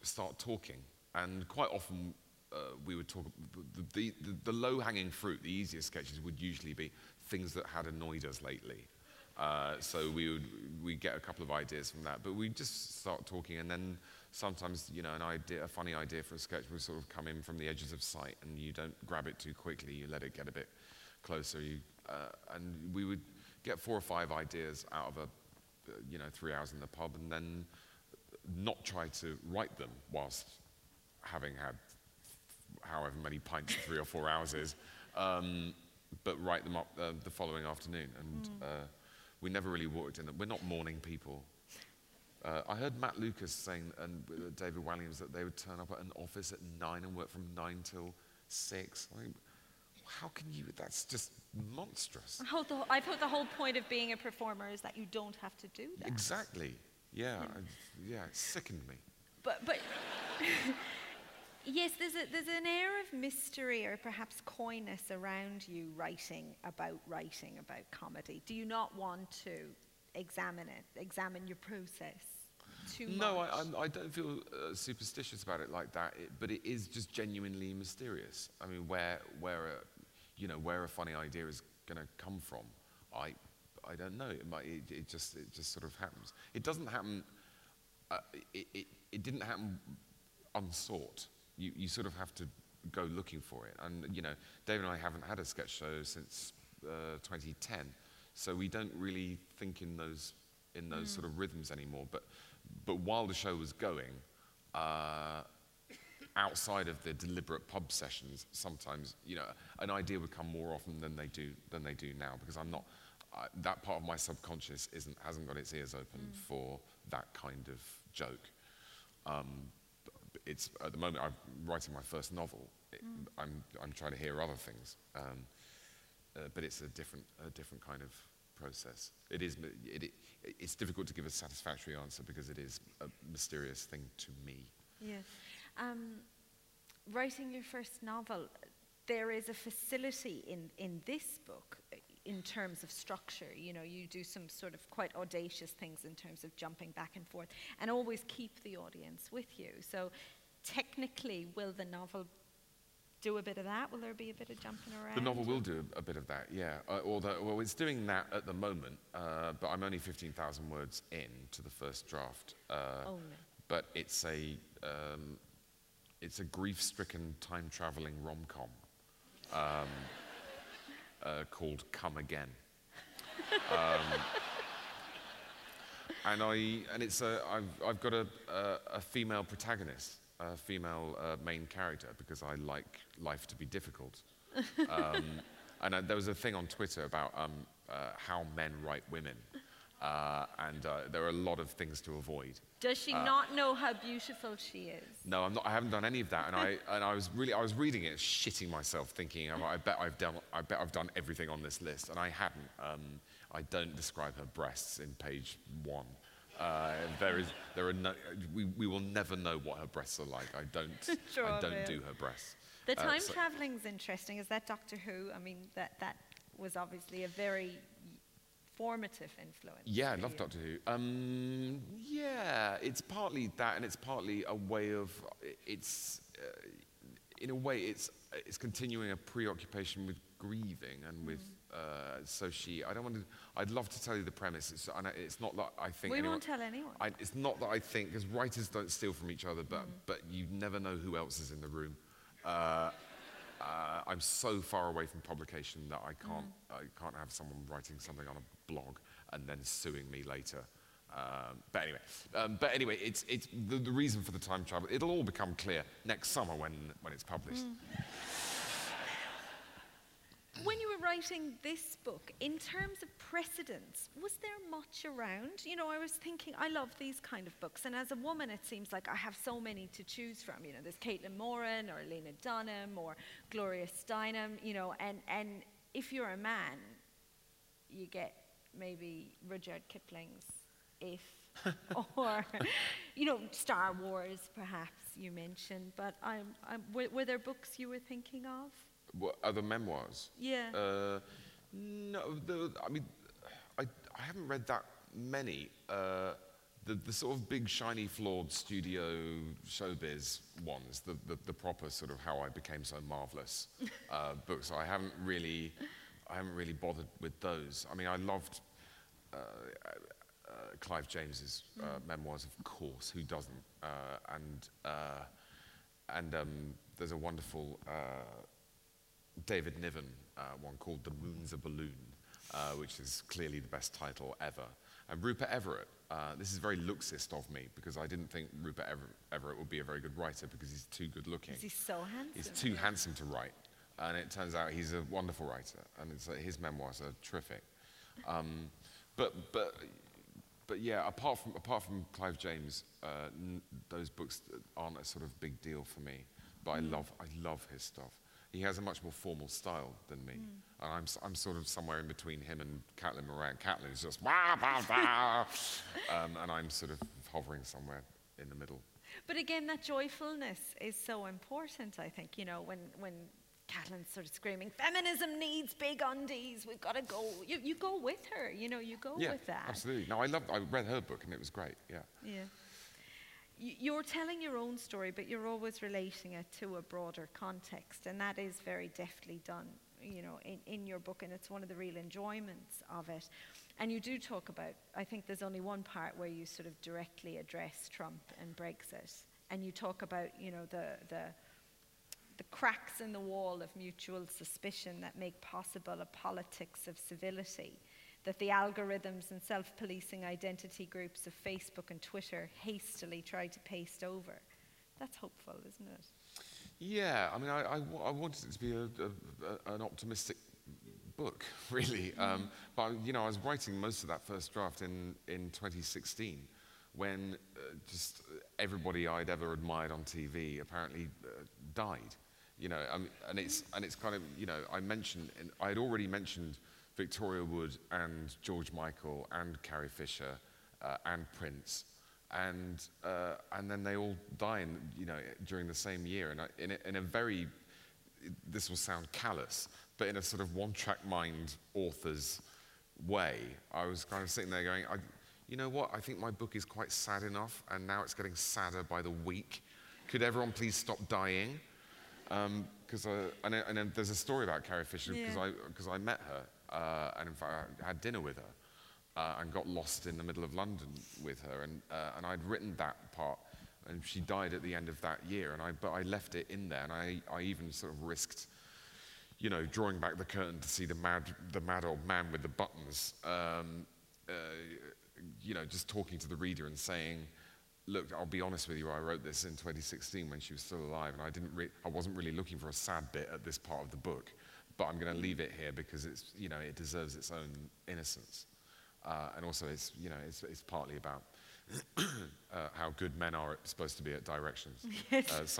start talking. And quite often we would talk. The low-hanging fruit, the easiest sketches would usually be things that had annoyed us lately. So we'd get a couple of ideas from that, but we'd just start talking, and then sometimes, you know, a funny idea for a sketch would sort of come in from the edges of sight, and you don't grab it too quickly, you let it get a bit closer, and we would get 4 or 5 ideas out of, 3 hours in the pub, and then not try to write them whilst having had however many pints 3 or 4 hours is, but write them up the following afternoon, and... We never really worked in them. We're not morning people. I heard Matt Lucas saying, and David Walliams, that they would turn up at an office at 9 and work from 9 till 6. I mean, how can you? That's just monstrous. I thought the whole point of being a performer is that you don't have to do that. Exactly. Yeah. Yeah. It sickened me. But yes, there's an air of mystery or perhaps coyness around you writing about comedy. Do you not want to examine your process too much? No, I don't feel superstitious about it like that, but it is just genuinely mysterious. I mean, where a funny idea is going to come from, I don't know. It just sort of happens. It doesn't happen. It didn't happen unsought. You sort of have to go looking for it. And, you know, David and I haven't had a sketch show since 2010, so we don't really think in those sort of rhythms anymore. But while the show was going, outside of the deliberate pub sessions, sometimes, you know, an idea would come more often than they do now, because I'm not, that part of my subconscious hasn't got its ears open for that kind of joke. It's at the moment I'm writing my first novel. I'm trying to hear other things, but it's a different kind of process. It's difficult to give a satisfactory answer because it is a mysterious thing to me. Yes, writing your first novel, there is a facility in this book in terms of structure. You know, you do some sort of quite audacious things in terms of jumping back and forth, and always keep the audience with you. So technically, will the novel do a bit of that? Will there be a bit of jumping around? The novel will do a bit of that, yeah. Although it's doing that at the moment, but I'm only 15,000 words in to the first draft. Only. But it's a grief-stricken, time-traveling rom-com. Called Come Again, I've got a female protagonist, a female main character, because I like life to be difficult. And there was a thing on Twitter about how men write women, and there are a lot of things to avoid. Does she not know how beautiful she is? No, I haven't done any of that, and I was reading it, shitting myself, thinking, I bet I've done everything on this list, and I hadn't. I don't describe her breasts in page 1. We will never know what her breasts are like. I don't do her breasts. The time traveling's interesting. Is that Doctor Who? I mean, that was obviously a very formative influence. Yeah, I love Doctor Who. Yeah, it's partly that, and it's partly a way of, it's continuing a preoccupation with grieving and with I'd love to tell you the premise. It's not that I think we won't tell anyone. It's not that I think, because writers don't steal from each other, but you never know who else is in the room. I'm so far away from publication that I can't have someone writing something on a blog and then suing me later. But anyway, it's the reason for the time travel. It'll all become clear next summer when it's published. When you were writing this book, in terms of precedence, was there much around? You know, I was thinking, I love these kind of books, and as a woman, it seems like I have so many to choose from. You know, there's Caitlin Moran, or Lena Dunham, or Gloria Steinem, you know, and if you're a man, you get maybe Rudyard Kipling's If, or, you know, Star Wars, perhaps, you mentioned, but were there books you were thinking of? What, other memoirs? Yeah. No, I mean, I haven't read that many. The sort of big, shiny, flawed studio showbiz ones, the proper sort of How I Became So Marvelous books. I haven't really bothered with those. I mean, I loved Clive James's memoirs, of course. Who doesn't? And there's a wonderful David Niven one called The Moon's a Balloon, which is clearly the best title ever. And Rupert Everett, this is very looksist of me, because I didn't think Rupert Everett would be a very good writer because he's too good looking. He's so handsome. He's too handsome to write. And it turns out he's a wonderful writer, and it's, his memoirs are terrific. But yeah, apart from Clive James, those books aren't a sort of big deal for me. But I love his stuff. He has a much more formal style than me, and I'm sort of somewhere in between him and Caitlin Moran. Caitlin's just wah, bah, bah. And I'm sort of hovering somewhere in the middle. But again, that joyfulness is so important, I think. You know, when Caitlin's sort of screaming, feminism needs big undies, we've got to go. You go with her, you know, you go with that. Yeah, absolutely. No, I read her book and it was great, yeah. Yeah. You're telling your own story, but you're always relating it to a broader context, and that is very deftly done, you know, in your book, and it's one of the real enjoyments of it. And you do talk about, I think there's only one part where you sort of directly address Trump and Brexit, and you talk about, you know, the cracks in the wall of mutual suspicion that make possible a politics of civility, that the algorithms and self-policing identity groups of Facebook and Twitter hastily try to paste over. That's hopeful, isn't it? Yeah, I mean, I wanted it to be an optimistic book, really. But, you know, I was writing most of that first draft in 2016, when just everybody I'd ever admired on TV apparently died. You know, and it's kind of, you know, I had already mentioned Victoria Wood and George Michael and Carrie Fisher and Prince, and then they all die in, you know, during the same year, and this will sound callous, but in a sort of one-track mind author's way, I was kind of sitting there going, you know what, I think my book is quite sad enough, and now it's getting sadder by the week. Could everyone please stop dying? And there's a story about Carrie Fisher, because I met her, and in fact I had dinner with her, and got lost in the middle of London with her, and I'd written that part, and she died at the end of that year, but I left it in there, and I even sort of risked, you know, drawing back the curtain to see the mad old man with the buttons, you know, just talking to the reader and saying, look, I'll be honest with you, I wrote this in 2016 when she was still alive, and I wasn't really looking for a sad bit at this part of the book, but I'm going to leave it here because it's, you know, it deserves its own innocence, and also it's, you know, it's partly about how good men are supposed to be at directions. Yes.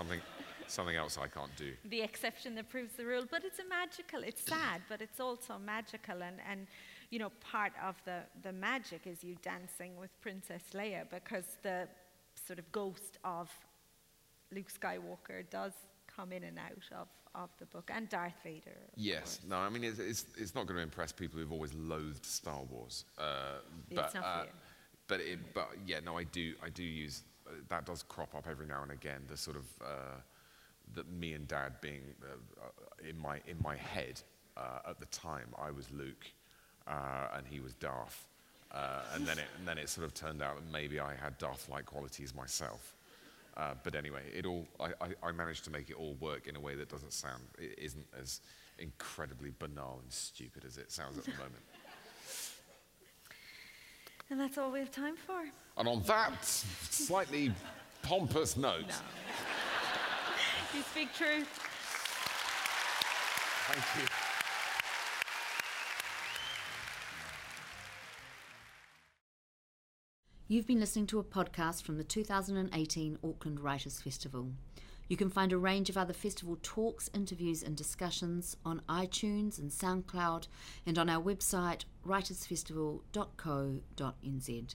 Something else I can't do. The exception that proves the rule, but it's sad, but it's also magical, and you know, part of the magic is you dancing with Princess Leia, because the sort of ghost of Luke Skywalker does come in and out of the book, and Darth Vader. Yes, no, I mean, it's not going to impress people who've always loathed Star Wars. But I do use, that does crop up every now and again, the sort of, that me and Dad being in my head at the time, I was Luke, and he was Darth, and then it sort of turned out that maybe I had Darth-like qualities myself. But anyway, I managed to make it all work in a way that isn't as incredibly banal and stupid as it sounds at the moment. And that's all we have time for. And on that slightly pompous note... No. You speak truth. Thank you. You've been listening to a podcast from the 2018 Auckland Writers' Festival. You can find a range of other festival talks, interviews and discussions on iTunes and SoundCloud and on our website writersfestival.co.nz.